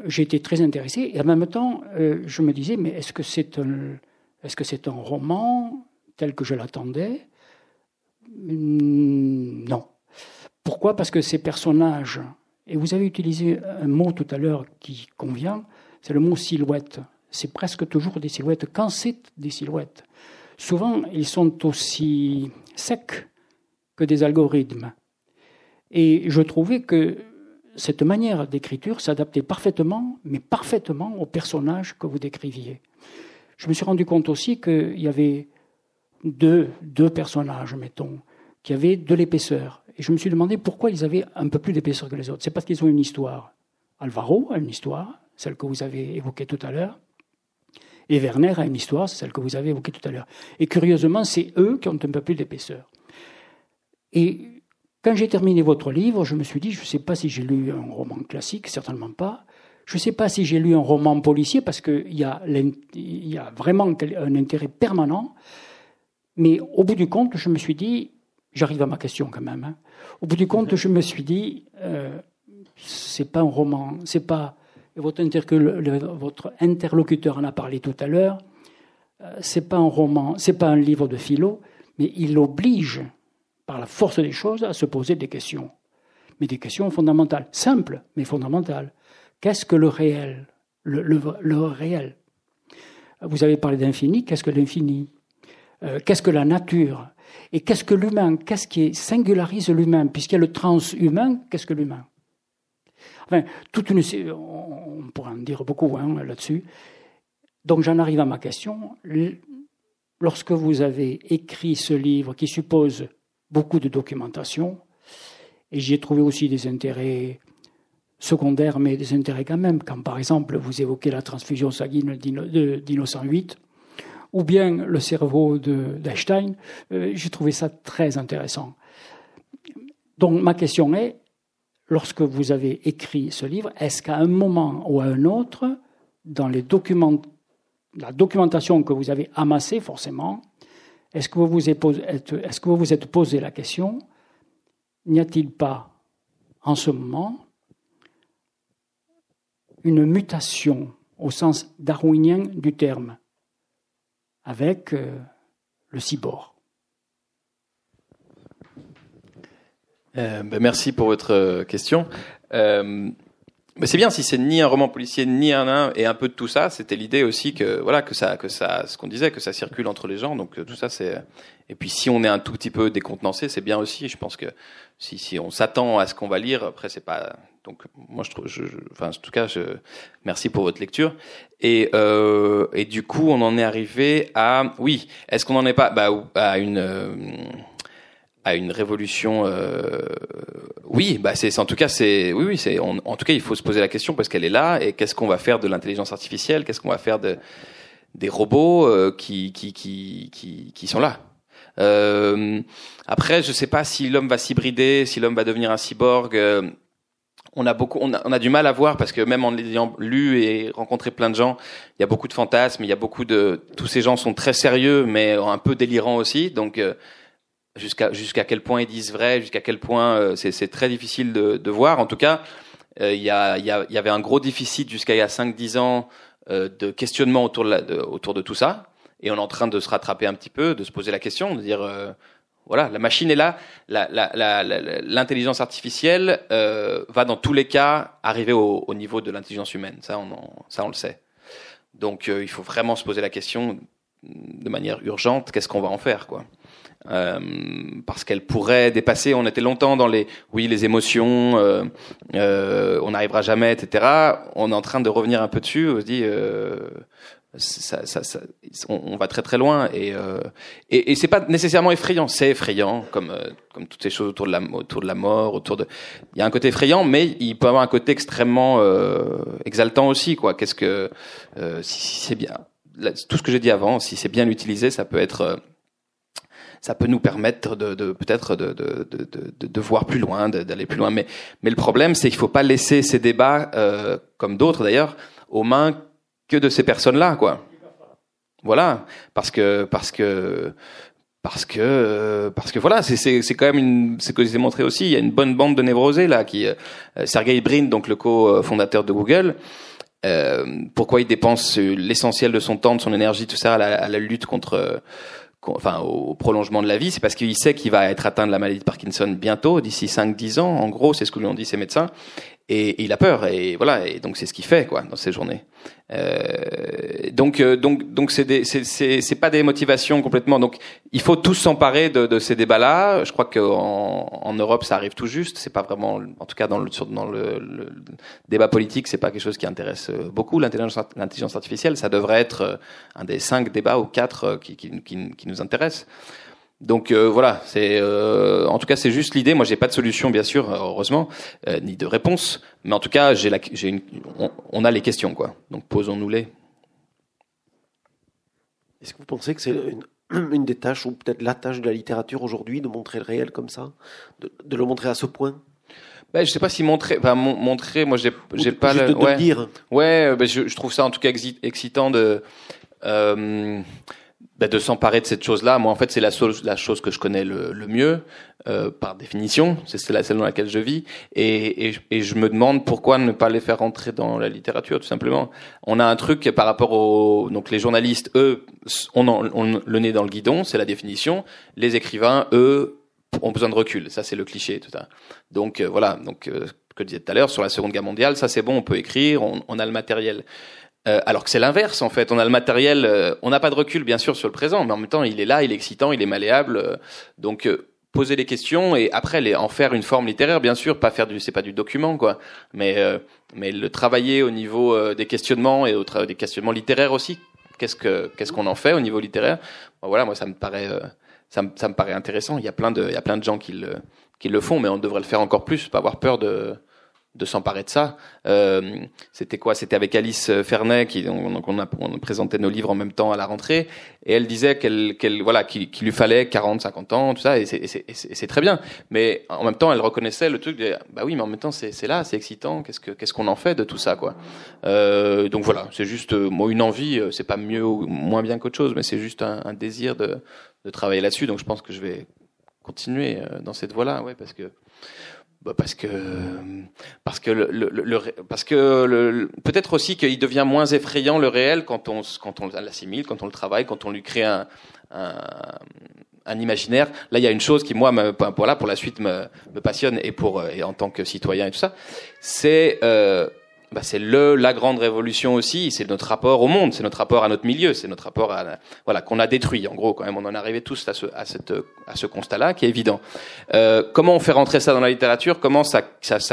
J'ai été très intéressé et en même temps, je me disais, mais est-ce que c'est un roman tel que je l'attendais? Non. Pourquoi? Parce que ces personnages... Et vous avez utilisé un mot tout à l'heure qui convient, c'est le mot « silhouette ». C'est presque toujours des silhouettes, quand c'est des silhouettes. Souvent, ils sont aussi secs que des algorithmes. Et je trouvais que cette manière d'écriture s'adaptait parfaitement, mais parfaitement au personnage que vous décriviez. Je me suis rendu compte aussi qu'il y avait deux personnages, mettons, qui avaient de l'épaisseur. Et je me suis demandé pourquoi ils avaient un peu plus d'épaisseur que les autres. C'est parce qu'ils ont une histoire. Alvaro a une histoire, celle que vous avez évoquée tout à l'heure. Et Werner a une histoire, celle que vous avez évoquée tout à l'heure. Et curieusement, c'est eux qui ont un peu plus d'épaisseur. Et quand j'ai terminé votre livre, je me suis dit, je ne sais pas si j'ai lu un roman classique, certainement pas. Je ne sais pas si j'ai lu un roman policier, parce qu'il y a vraiment un intérêt permanent. Mais au bout du compte, je me suis dit... J'arrive à ma question quand même. Hein. Au bout du compte, je me suis dit, c'est pas un roman, c'est pas... Votre interlocuteur en a parlé tout à l'heure. C'est pas un roman, c'est pas un livre de philo, mais il oblige, par la force des choses, à se poser des questions. Mais des questions fondamentales, simples, mais fondamentales. Qu'est-ce que le réel? Le réel. Vous avez parlé d'infini, qu'est-ce que l'infini? Qu'est-ce que la nature? Et qu'est-ce que l'humain? Qu'est-ce qui singularise l'humain? Puisqu'il y a le transhumain, qu'est-ce que l'humain? Enfin, on pourrait en dire beaucoup, hein, là-dessus. Donc j'en arrive à ma question. Lorsque vous avez écrit ce livre qui suppose beaucoup de documentation, et j'y ai trouvé aussi des intérêts secondaires, mais des intérêts quand même, quand par exemple vous évoquez la transfusion sanguine d'1908, ou bien le cerveau d'Einstein, j'ai trouvé ça très intéressant. Donc ma question est, lorsque vous avez écrit ce livre, est-ce qu'à un moment ou à un autre, dans la documentation que vous avez amassée forcément, est-ce que vous vous êtes posé la question, n'y a-t-il pas en ce moment une mutation au sens darwinien du terme ? Avec le cyborg. Merci pour votre question. C'est bien si c'est ni un roman policier ni un et un peu de tout ça. C'était l'idée aussi que voilà que ça ce qu'on disait que ça circule entre les gens. Donc tout ça c'est et puis si on est un tout petit peu décontenancé c'est bien aussi. Je pense que si on s'attend à ce qu'on va lire après c'est pas Donc moi enfin en tout cas merci pour votre lecture et du coup on en est arrivé à oui est-ce qu'on en est pas à une révolution oui bah c'est en tout cas c'est oui c'est en tout cas il faut se poser la question parce qu'elle est là et qu'est-ce qu'on va faire de l'intelligence artificielle qu'est-ce qu'on va faire des robots qui sont là. Après je sais pas si l'homme va s'hybrider, si l'homme va devenir un cyborg, on a du mal à voir parce que même en ayant lu et rencontré plein de gens, il y a beaucoup de fantasmes, il y a beaucoup de tous ces gens sont très sérieux mais un peu délirants aussi donc jusqu'à quel point ils disent vrai, jusqu'à quel point c'est très difficile de voir. En tout cas, il y avait un gros déficit jusqu'à il y a 5-10 ans de questionnement autour de tout ça. Et on est en train de se rattraper un petit peu, de se poser la question, de dire voilà, la machine est là, l'intelligence artificielle va dans tous les cas arriver au niveau de l'intelligence humaine, ça on le sait. Donc il faut vraiment se poser la question de manière urgente, qu'est-ce qu'on va en faire quoi. Parce qu'elle pourrait dépasser. On était longtemps dans les émotions. On n'arrivera jamais, etc. On est en train de revenir un peu dessus. On se dit, on va très très loin. Et c'est pas nécessairement effrayant. C'est effrayant, comme toutes ces choses autour de la mort, Il y a un côté effrayant, mais il peut avoir un côté extrêmement exaltant aussi, quoi. Qu'est-ce que si c'est bien tout ce que j'ai dit avant, si c'est bien utilisé, ça peut être ça peut nous permettre de peut-être de voir plus loin, d'aller plus loin. Mais le problème, c'est qu'il faut pas laisser ces débats, comme d'autres d'ailleurs, aux mains que de ces personnes-là, quoi. Voilà, parce que voilà, c'est quand même c'est que j'ai montré aussi. Il y a une bonne bande de névrosés là qui Sergei Brin, donc le co-fondateur de Google. Pourquoi il dépense l'essentiel de son temps, de son énergie, tout ça à la lutte au prolongement de la vie, c'est parce qu'il sait qu'il va être atteint de la maladie de Parkinson bientôt, d'ici 5-10 ans, en gros, c'est ce que lui ont dit ses médecins, et il a peur, et voilà, et donc c'est ce qu'il fait, quoi, dans ses journées. Donc c'est pas des motivations complètement, donc il faut tous s'emparer de ces débats-là, je crois qu'en Europe, ça arrive tout juste, c'est pas vraiment, en tout cas dans le débat politique, c'est pas quelque chose qui intéresse beaucoup, l'intelligence artificielle, ça devrait être un des 5 débats ou 4 qui nous intéresse. Donc voilà, c'est en tout cas c'est juste l'idée. Moi j'ai pas de solution bien sûr, heureusement, ni de réponse, mais en tout cas on a les questions quoi. Donc posons-nous-les. Est-ce que vous pensez que c'est une des tâches ou peut-être la tâche de la littérature aujourd'hui de montrer le réel comme ça, de le montrer à ce point? Ben je sais pas si montrer. Moi j'ai pas le ouais. Dire. Ouais, ben je trouve ça en tout cas excitant de. De s'emparer de cette chose-là, moi en fait c'est la chose que je connais le mieux par définition, c'est celle dans laquelle je vis et je me demande pourquoi ne pas les faire rentrer dans la littérature tout simplement. On a un truc par rapport aux donc les journalistes eux on le nez dans le guidon, c'est la définition, les écrivains eux ont besoin de recul, ça c'est le cliché tout ça. Donc voilà, donc que je disais tout à l'heure sur la Seconde Guerre mondiale, ça c'est bon, on peut écrire, on a le matériel. Alors que c'est l'inverse en fait, on a le matériel, on n'a pas de recul bien sûr sur le présent, mais en même temps il est là, il est excitant, il est malléable, donc poser les questions et après en faire une forme littéraire bien sûr, pas faire c'est pas du document quoi, mais le travailler au niveau des questionnements et des questionnements littéraires aussi, qu'est-ce qu'on en fait au niveau littéraire, bon, voilà moi ça me paraît intéressant, il y a plein de gens qui le font, mais on devrait le faire encore plus, pas avoir peur de s'emparer de ça. C'était quoi? C'était avec Alice Fernet on présentait nos livres en même temps à la rentrée et elle disait qu'il lui fallait 40-50 ans tout ça et c'est très bien. Mais en même temps elle reconnaissait le truc de bah oui mais en même temps c'est là, c'est excitant, qu'est-ce qu'on en fait de tout ça quoi. Donc voilà, c'est juste moi une envie, c'est pas mieux ou moins bien qu'autre chose mais c'est juste un désir de travailler là-dessus, donc je pense que je vais continuer dans cette voie-là ouais parce que peut-être aussi qu'il devient moins effrayant le réel quand on l'assimile, quand on le travaille, quand on lui crée un imaginaire. Là, il y a une chose qui moi pour la suite me passionne et en tant que citoyen et tout ça, c'est bah c'est la grande révolution aussi, c'est notre rapport au monde, c'est notre rapport à notre milieu, c'est notre rapport à voilà qu'on a détruit en gros quand même. On en est arrivé tous à ce constat-là qui est évident. Comment on fait rentrer ça dans la littérature? Comment ça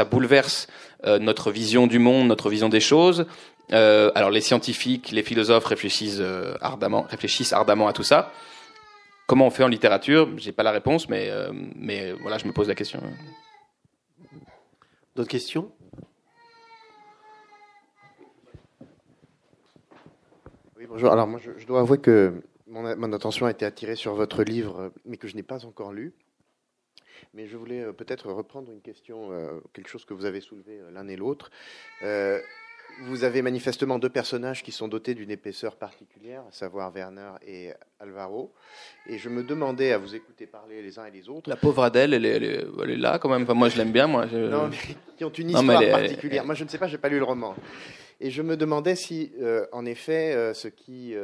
bouleverse notre vision du monde, notre vision des choses? Alors les scientifiques, les philosophes réfléchissent ardemment à tout ça. Comment on fait en littérature? J'ai pas la réponse, mais voilà, je me pose la question. D'autres questions? Oui, bonjour. Alors moi, je dois avouer que mon attention a été attirée sur votre livre, mais que je n'ai pas encore lu. Mais je voulais peut-être reprendre une question, quelque chose que vous avez soulevé l'un et l'autre. Vous avez manifestement deux personnages qui sont dotés d'une épaisseur particulière, à savoir Werner et Alvaro. Et je me demandais, à vous écouter parler les uns et les autres... La pauvre Adèle, elle est là quand même. Enfin, moi, je l'aime bien. Moi, non, mais qui ont une histoire particulière. Moi, je ne sais pas, je n'ai pas lu le roman. Et je me demandais si, en effet, ce qui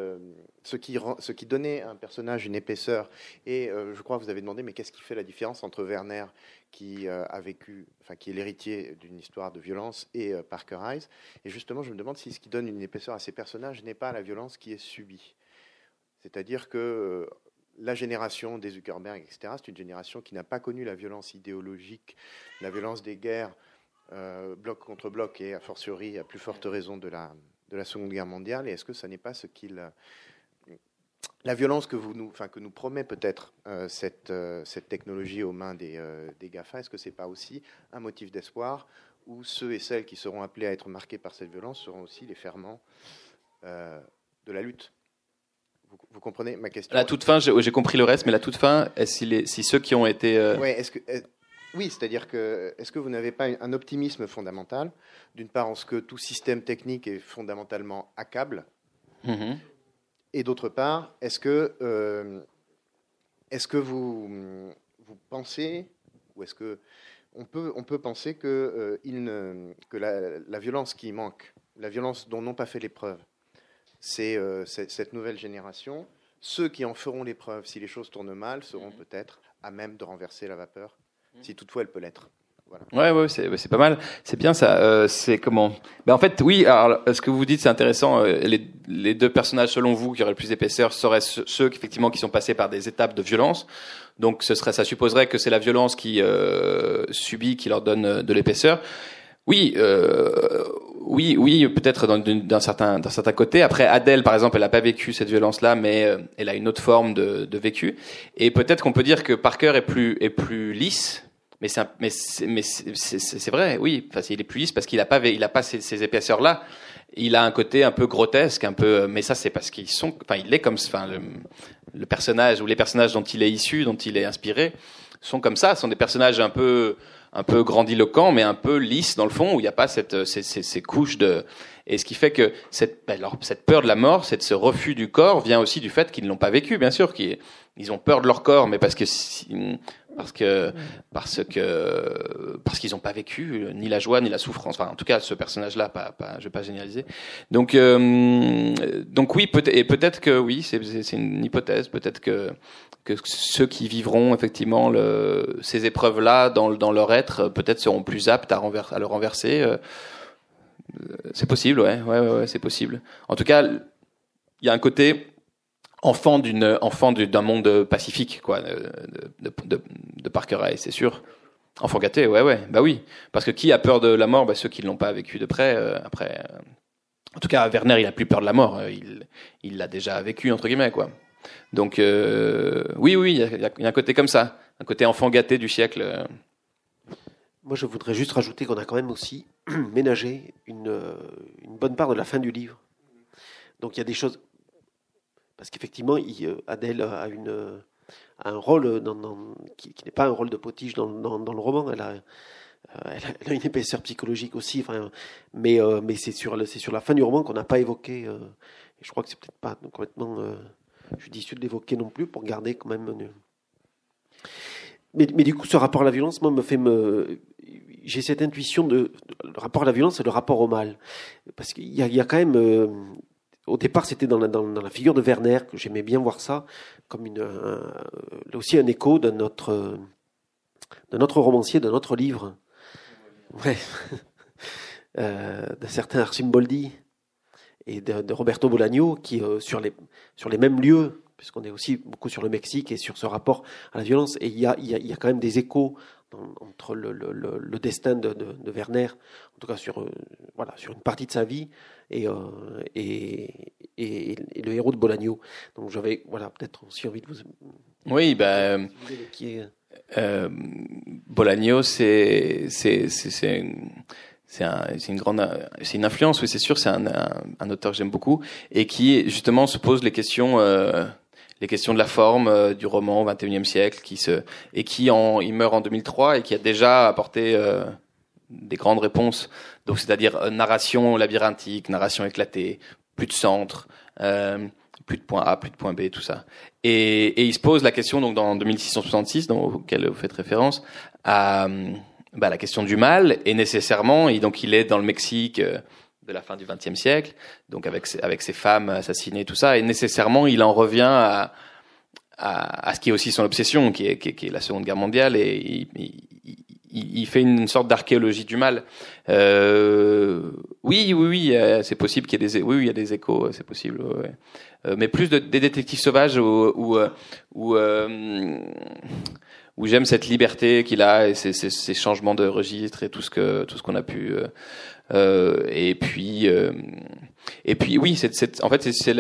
donnait à un personnage une épaisseur, et je crois que vous avez demandé, mais qu'est-ce qui fait la différence entre Werner, qui a vécu, enfin qui est l'héritier d'une histoire de violence, et Parker Hayes. Et justement, je me demande si ce qui donne une épaisseur à ces personnages n'est pas la violence qui est subie. C'est-à-dire que la génération des Zuckerberg, etc., c'est une génération qui n'a pas connu la violence idéologique, la violence des guerres, bloc contre bloc et a fortiori à plus forte raison de la Seconde Guerre mondiale. Et est-ce que ça n'est pas la violence que nous promet peut-être cette technologie aux mains des GAFA, est-ce que c'est pas aussi un motif d'espoir où ceux et celles qui seront appelés à être marqués par cette violence seront aussi les ferments de la lutte? Vous comprenez ma question? À la toute fin, j'ai compris le reste, mais à la toute fin, si ceux qui ont été Oui, c'est-à-dire que est-ce que vous n'avez pas un optimisme fondamental, d'une part en ce que tout système technique est fondamentalement accable, et d'autre part, est-ce que vous pensez, ou est-ce que on peut penser que la violence qui manque, la violence dont n'ont pas fait l'épreuve, c'est cette nouvelle génération, ceux qui en feront l'épreuve, si les choses tournent mal, seront peut-être à même de renverser la vapeur. Si toutefois elle peut l'être. Voilà. Ouais, c'est pas mal, c'est bien ça. C'est comment ? Ben en fait, oui. Alors, ce que vous dites, c'est intéressant. Les deux personnages, selon vous, qui auraient le plus d'épaisseur, seraient ceux effectivement qui sont passés par des étapes de violence. Donc, ça supposerait que c'est la violence qui subit qui leur donne de l'épaisseur. Oui, oui, peut-être d'un certain côté. Après, Adèle, par exemple, elle n'a pas vécu cette violence-là, mais elle a une autre forme de vécu. Et peut-être qu'on peut dire que Parker est plus lisse, mais c'est vrai, oui. Enfin, il est plus lisse parce qu'il a pas ces épaisseurs-là. Il a un côté un peu grotesque, un peu, mais ça, c'est parce qu'ils sont. Enfin, il est comme, enfin, le personnage ou les personnages dont il est issu, dont il est inspiré, sont comme ça. Sont des personnages un peu grandiloquent, mais un peu lisse dans le fond, où il n'y a pas ces couches de... Et ce qui fait que cette peur de la mort, ce refus du corps, vient aussi du fait qu'ils ne l'ont pas vécu, bien sûr, qu'ils ont peur de leur corps, mais parce qu'ils n'ont pas vécu ni la joie, ni la souffrance. Enfin, en tout cas, ce personnage-là, je ne vais pas généraliser. Donc oui, peut-être que oui, c'est une hypothèse, peut-être que ceux qui vivront effectivement ces épreuves-là dans leur être, peut-être seront plus aptes à le renverser. C'est possible, ouais, c'est possible. En tout cas, il y a un côté enfant d'un monde pacifique, quoi, de Parker Hayes, c'est sûr. Enfant gâté, ouais, bah oui, parce que qui a peur de la mort? Bah, ceux qui ne l'ont pas vécu de près. En tout cas, Werner, il a plus peur de la mort, il l'a déjà vécu entre guillemets, quoi. Donc oui, il y a un côté comme ça, un côté enfant gâté du siècle. Moi, je voudrais juste rajouter qu'on a quand même aussi ménagé une bonne part de la fin du livre. Donc, il y a des choses... Parce qu'effectivement, Adèle a un rôle qui n'est pas un rôle de potiche dans le roman. Elle a une épaisseur psychologique aussi. Enfin, mais c'est sur la fin du roman qu'on n'a pas évoqué. Et je crois que c'est peut-être pas complètement judicieux de l'évoquer non plus pour garder quand même... Mais du coup, ce rapport à la violence, moi, j'ai cette intuition le rapport à la violence et le rapport au mal. Parce qu'il y a quand même... au départ, c'était dans la figure de Werner que j'aimais bien voir ça, comme là aussi un écho d'un autre romancier, d'un autre livre. Ouais. d'un certain Archimboldi et de Roberto Bolaño, qui sur les mêmes lieux, puisqu'on est aussi beaucoup sur le Mexique et sur ce rapport à la violence, et il y a quand même des échos entre le destin de Werner, en tout cas sur une partie de sa vie, et le héros de Bolaño. Donc j'avais peut-être aussi envie de vous... Oui, ben... Bolaño, c'est une influence, oui, c'est sûr, c'est un auteur que j'aime beaucoup, et qui justement se pose les questions de la forme du roman au XXIe siècle, il meurt en 2003 et qui a déjà apporté des grandes réponses. Donc c'est-à-dire narration labyrinthique, narration éclatée, plus de centre, plus de point A, plus de point B, tout ça. Et il se pose la question, donc dans 2666, auquel vous faites référence, à la question du mal, et nécessairement, il est dans le Mexique de la fin du XXe siècle, donc avec ses femmes assassinées, tout ça, et nécessairement, il en revient à ce qui est aussi son obsession, qui est la Seconde Guerre mondiale, et il fait une sorte d'archéologie du mal. Oui, c'est possible qu'il y ait il y a des échos, c'est possible. Ouais. Mais plus des détectives sauvages où j'aime cette liberté qu'il a et ces changements de registre et tout ce qu'on a pu et puis oui, c'est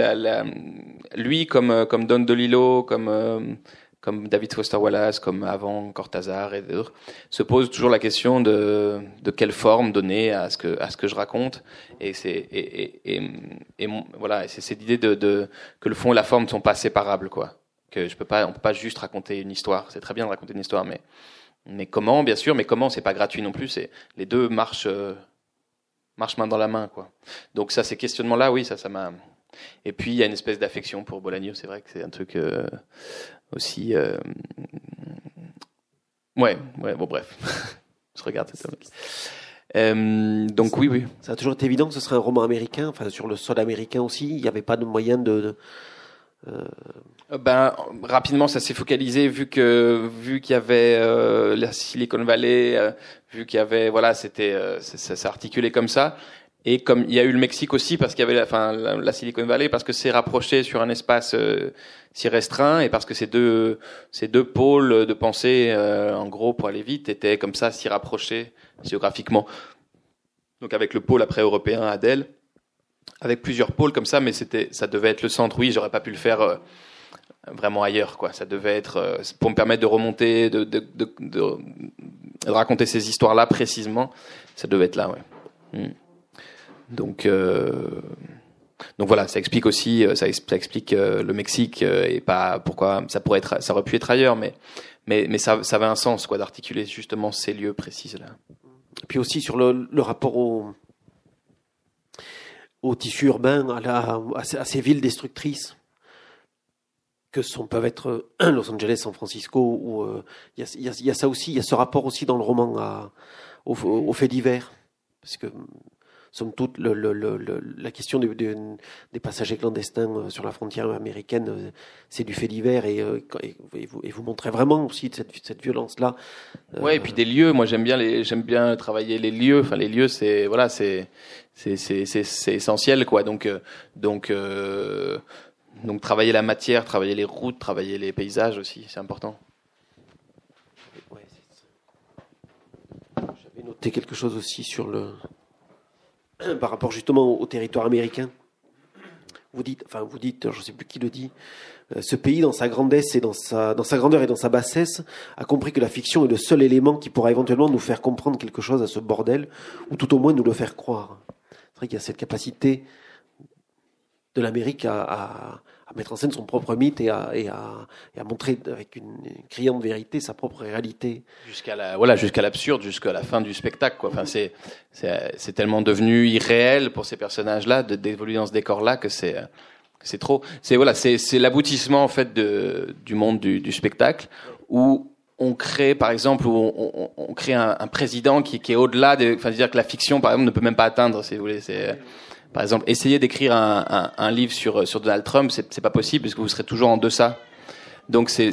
lui comme Don DeLillo, comme David Foster Wallace, comme avant Cortázar et d'autres, se pose toujours la question de quelle forme donner à ce que je raconte, et c'est cette idée de que le fond et la forme ne sont pas séparables, quoi. Que on peut pas juste raconter une histoire. C'est très bien de raconter une histoire, mais comment, bien sûr, mais comment, c'est pas gratuit non plus. C'est les deux marchent main dans la main, quoi. Donc ça, ces questionnements-là, oui, ça m'a. Et puis il y a une espèce d'affection pour Bolaño. C'est vrai que c'est un truc aussi. Ouais. Bon, bref, je regarde cette table. Donc oui. Ça a toujours été évident que ce serait un roman américain. Enfin, sur le sol américain aussi, il n'y avait pas de moyen de... rapidement, ça s'est focalisé vu qu'il y avait la Silicon Valley, vu qu'il y avait ça s'est articulé comme ça, et comme il y a eu le Mexique aussi parce qu'il y avait la Silicon Valley, parce que c'est rapproché sur un espace si restreint, et parce que ces deux pôles de pensée en gros, pour aller vite, étaient comme ça si rapprochés géographiquement. Donc avec le pôle après européen à Adèle, avec plusieurs pôles comme ça, mais ça devait être le centre. Oui, j'aurais pas pu le faire vraiment ailleurs, quoi. Ça devait être pour me permettre de remonter, de raconter ces histoires-là précisément. Ça devait être là, ouais. Donc voilà, ça explique aussi, ça explique le Mexique, et pas pourquoi ça aurait pu être ailleurs, mais ça avait un sens, quoi, d'articuler justement ces lieux précis-là. Puis aussi sur le rapport au tissu urbain, à ces villes destructrices que peuvent être Los Angeles, San Francisco, où il y a ça aussi, il y a ce rapport aussi dans le roman aux faits divers, parce que somme toute la question des passagers clandestins sur la frontière américaine, c'est du fait divers, et vous montrez vraiment aussi cette violence là. Ouais, et puis des lieux. Moi, j'aime bien travailler les lieux. Enfin, les lieux, c'est essentiel, quoi. Donc travailler la matière, travailler les routes, travailler les paysages aussi, c'est important. Ouais, j'avais noté quelque chose aussi sur le. Par rapport justement au territoire américain, vous dites, je ne sais plus qui le dit, ce pays dans sa grandesse et dans sa grandeur et dans sa bassesse a compris que la fiction est le seul élément qui pourra éventuellement nous faire comprendre quelque chose à ce bordel, ou tout au moins nous le faire croire. C'est vrai qu'il y a cette capacité de l'Amérique à mettre en scène son propre mythe et à montrer avec une criante vérité sa propre réalité, jusqu'à l'absurde, jusqu'à la fin du spectacle, quoi. Enfin, c'est tellement devenu irréel pour ces personnages là d'évoluer dans ce décor là que c'est trop. C'est l'aboutissement en fait du monde du spectacle, où on crée, par exemple, on crée un président qui est au-delà de, enfin, dire que la fiction par exemple ne peut même pas atteindre, si vous voulez. C'est par exemple, essayer d'écrire un livre sur Donald Trump, c'est pas possible, parce que vous serez toujours en deçà. Donc c'est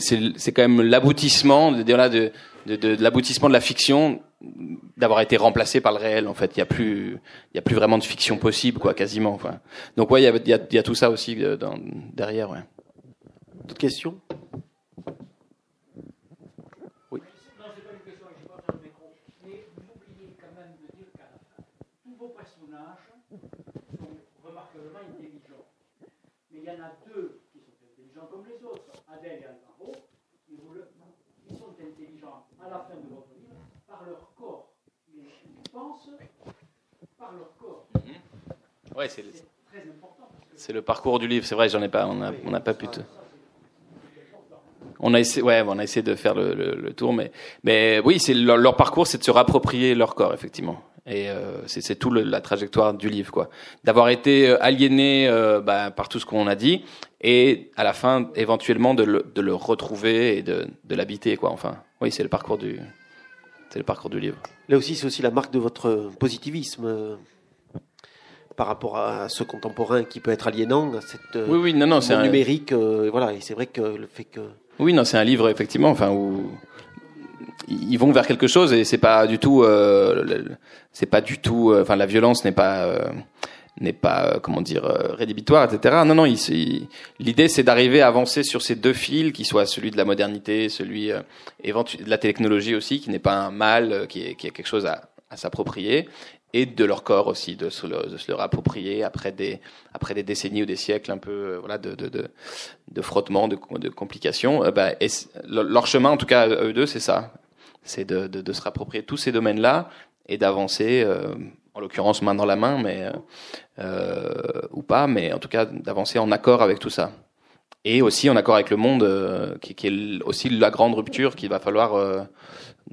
quand même l'aboutissement de l'aboutissement de la fiction d'avoir été remplacé par le réel, en fait. Il y a plus vraiment de fiction possible, quoi, quasiment, quoi. Donc ouais, il y a tout ça aussi derrière, ouais. D'autres questions? Oui. Non, c'est pas une question, je parle dans le micro. Mais vous oubliez quand même de dire qu'à la fin, tous vos personnages sont remarquablement intelligents. Mais il y en a deux qui sont intelligents comme les autres, Adèle et Alvaro. Ils sont intelligents à la fin de votre livre par leur corps. Ils pensent par leur corps. Mmh. Ouais, c'est très important. C'est le parcours du livre, c'est vrai, on n'a pas pu... On a essayé de faire le tour, mais oui, c'est leur parcours, c'est de se rapproprier leur corps, effectivement. Et c'est tout la trajectoire du livre, quoi. D'avoir été aliéné par tout ce qu'on a dit, et à la fin, éventuellement, de le retrouver et de l'habiter, quoi. Enfin, oui, c'est le parcours du livre. Là aussi, c'est aussi la marque de votre positivisme. Par rapport à ce contemporain qui peut être aliénant, à cette c'est numérique, voilà, et c'est vrai que le fait que c'est un livre effectivement, enfin où ils vont vers quelque chose et c'est pas du tout, enfin la violence n'est pas comment dire rédhibitoire, etc. Non, l'idée c'est d'arriver à avancer sur ces deux fils qui soient celui de la modernité, celui de la technologie aussi, qui n'est pas un mal, qui est quelque chose à s'approprier. Et de leur corps aussi, de se leur approprier après des décennies ou des siècles un peu de frottement, de complications. Et leur chemin, en tout cas, eux deux, c'est ça. C'est de se rapproprier tous ces domaines-là et d'avancer, en l'occurrence main dans la main, mais ou pas, mais en tout cas d'avancer en accord avec tout ça. Et aussi en accord avec le monde, qui est aussi la grande rupture qu'il va falloir, à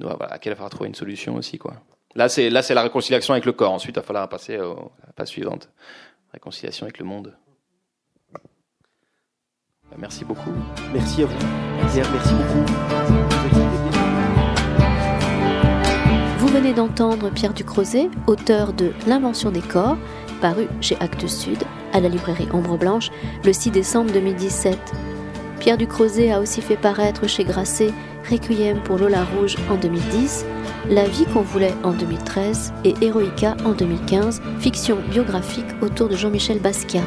laquelle il va falloir trouver une solution aussi, quoi. Là, c'est la réconciliation avec le corps. Ensuite, il va falloir passer à la phase suivante. Réconciliation avec le monde. Merci beaucoup. Merci à vous. Pierre, merci beaucoup. Vous venez d'entendre Pierre Ducrozet, auteur de L'invention des corps, paru chez Actes Sud, à la librairie Ombre Blanche, le 6 décembre 2017. Pierre Ducrozet a aussi fait paraître chez Grasset Requiem pour Lola Rouge en 2010, La vie qu'on voulait en 2013 et Héroïca en 2015, fiction biographique autour de Jean-Michel Basquiat.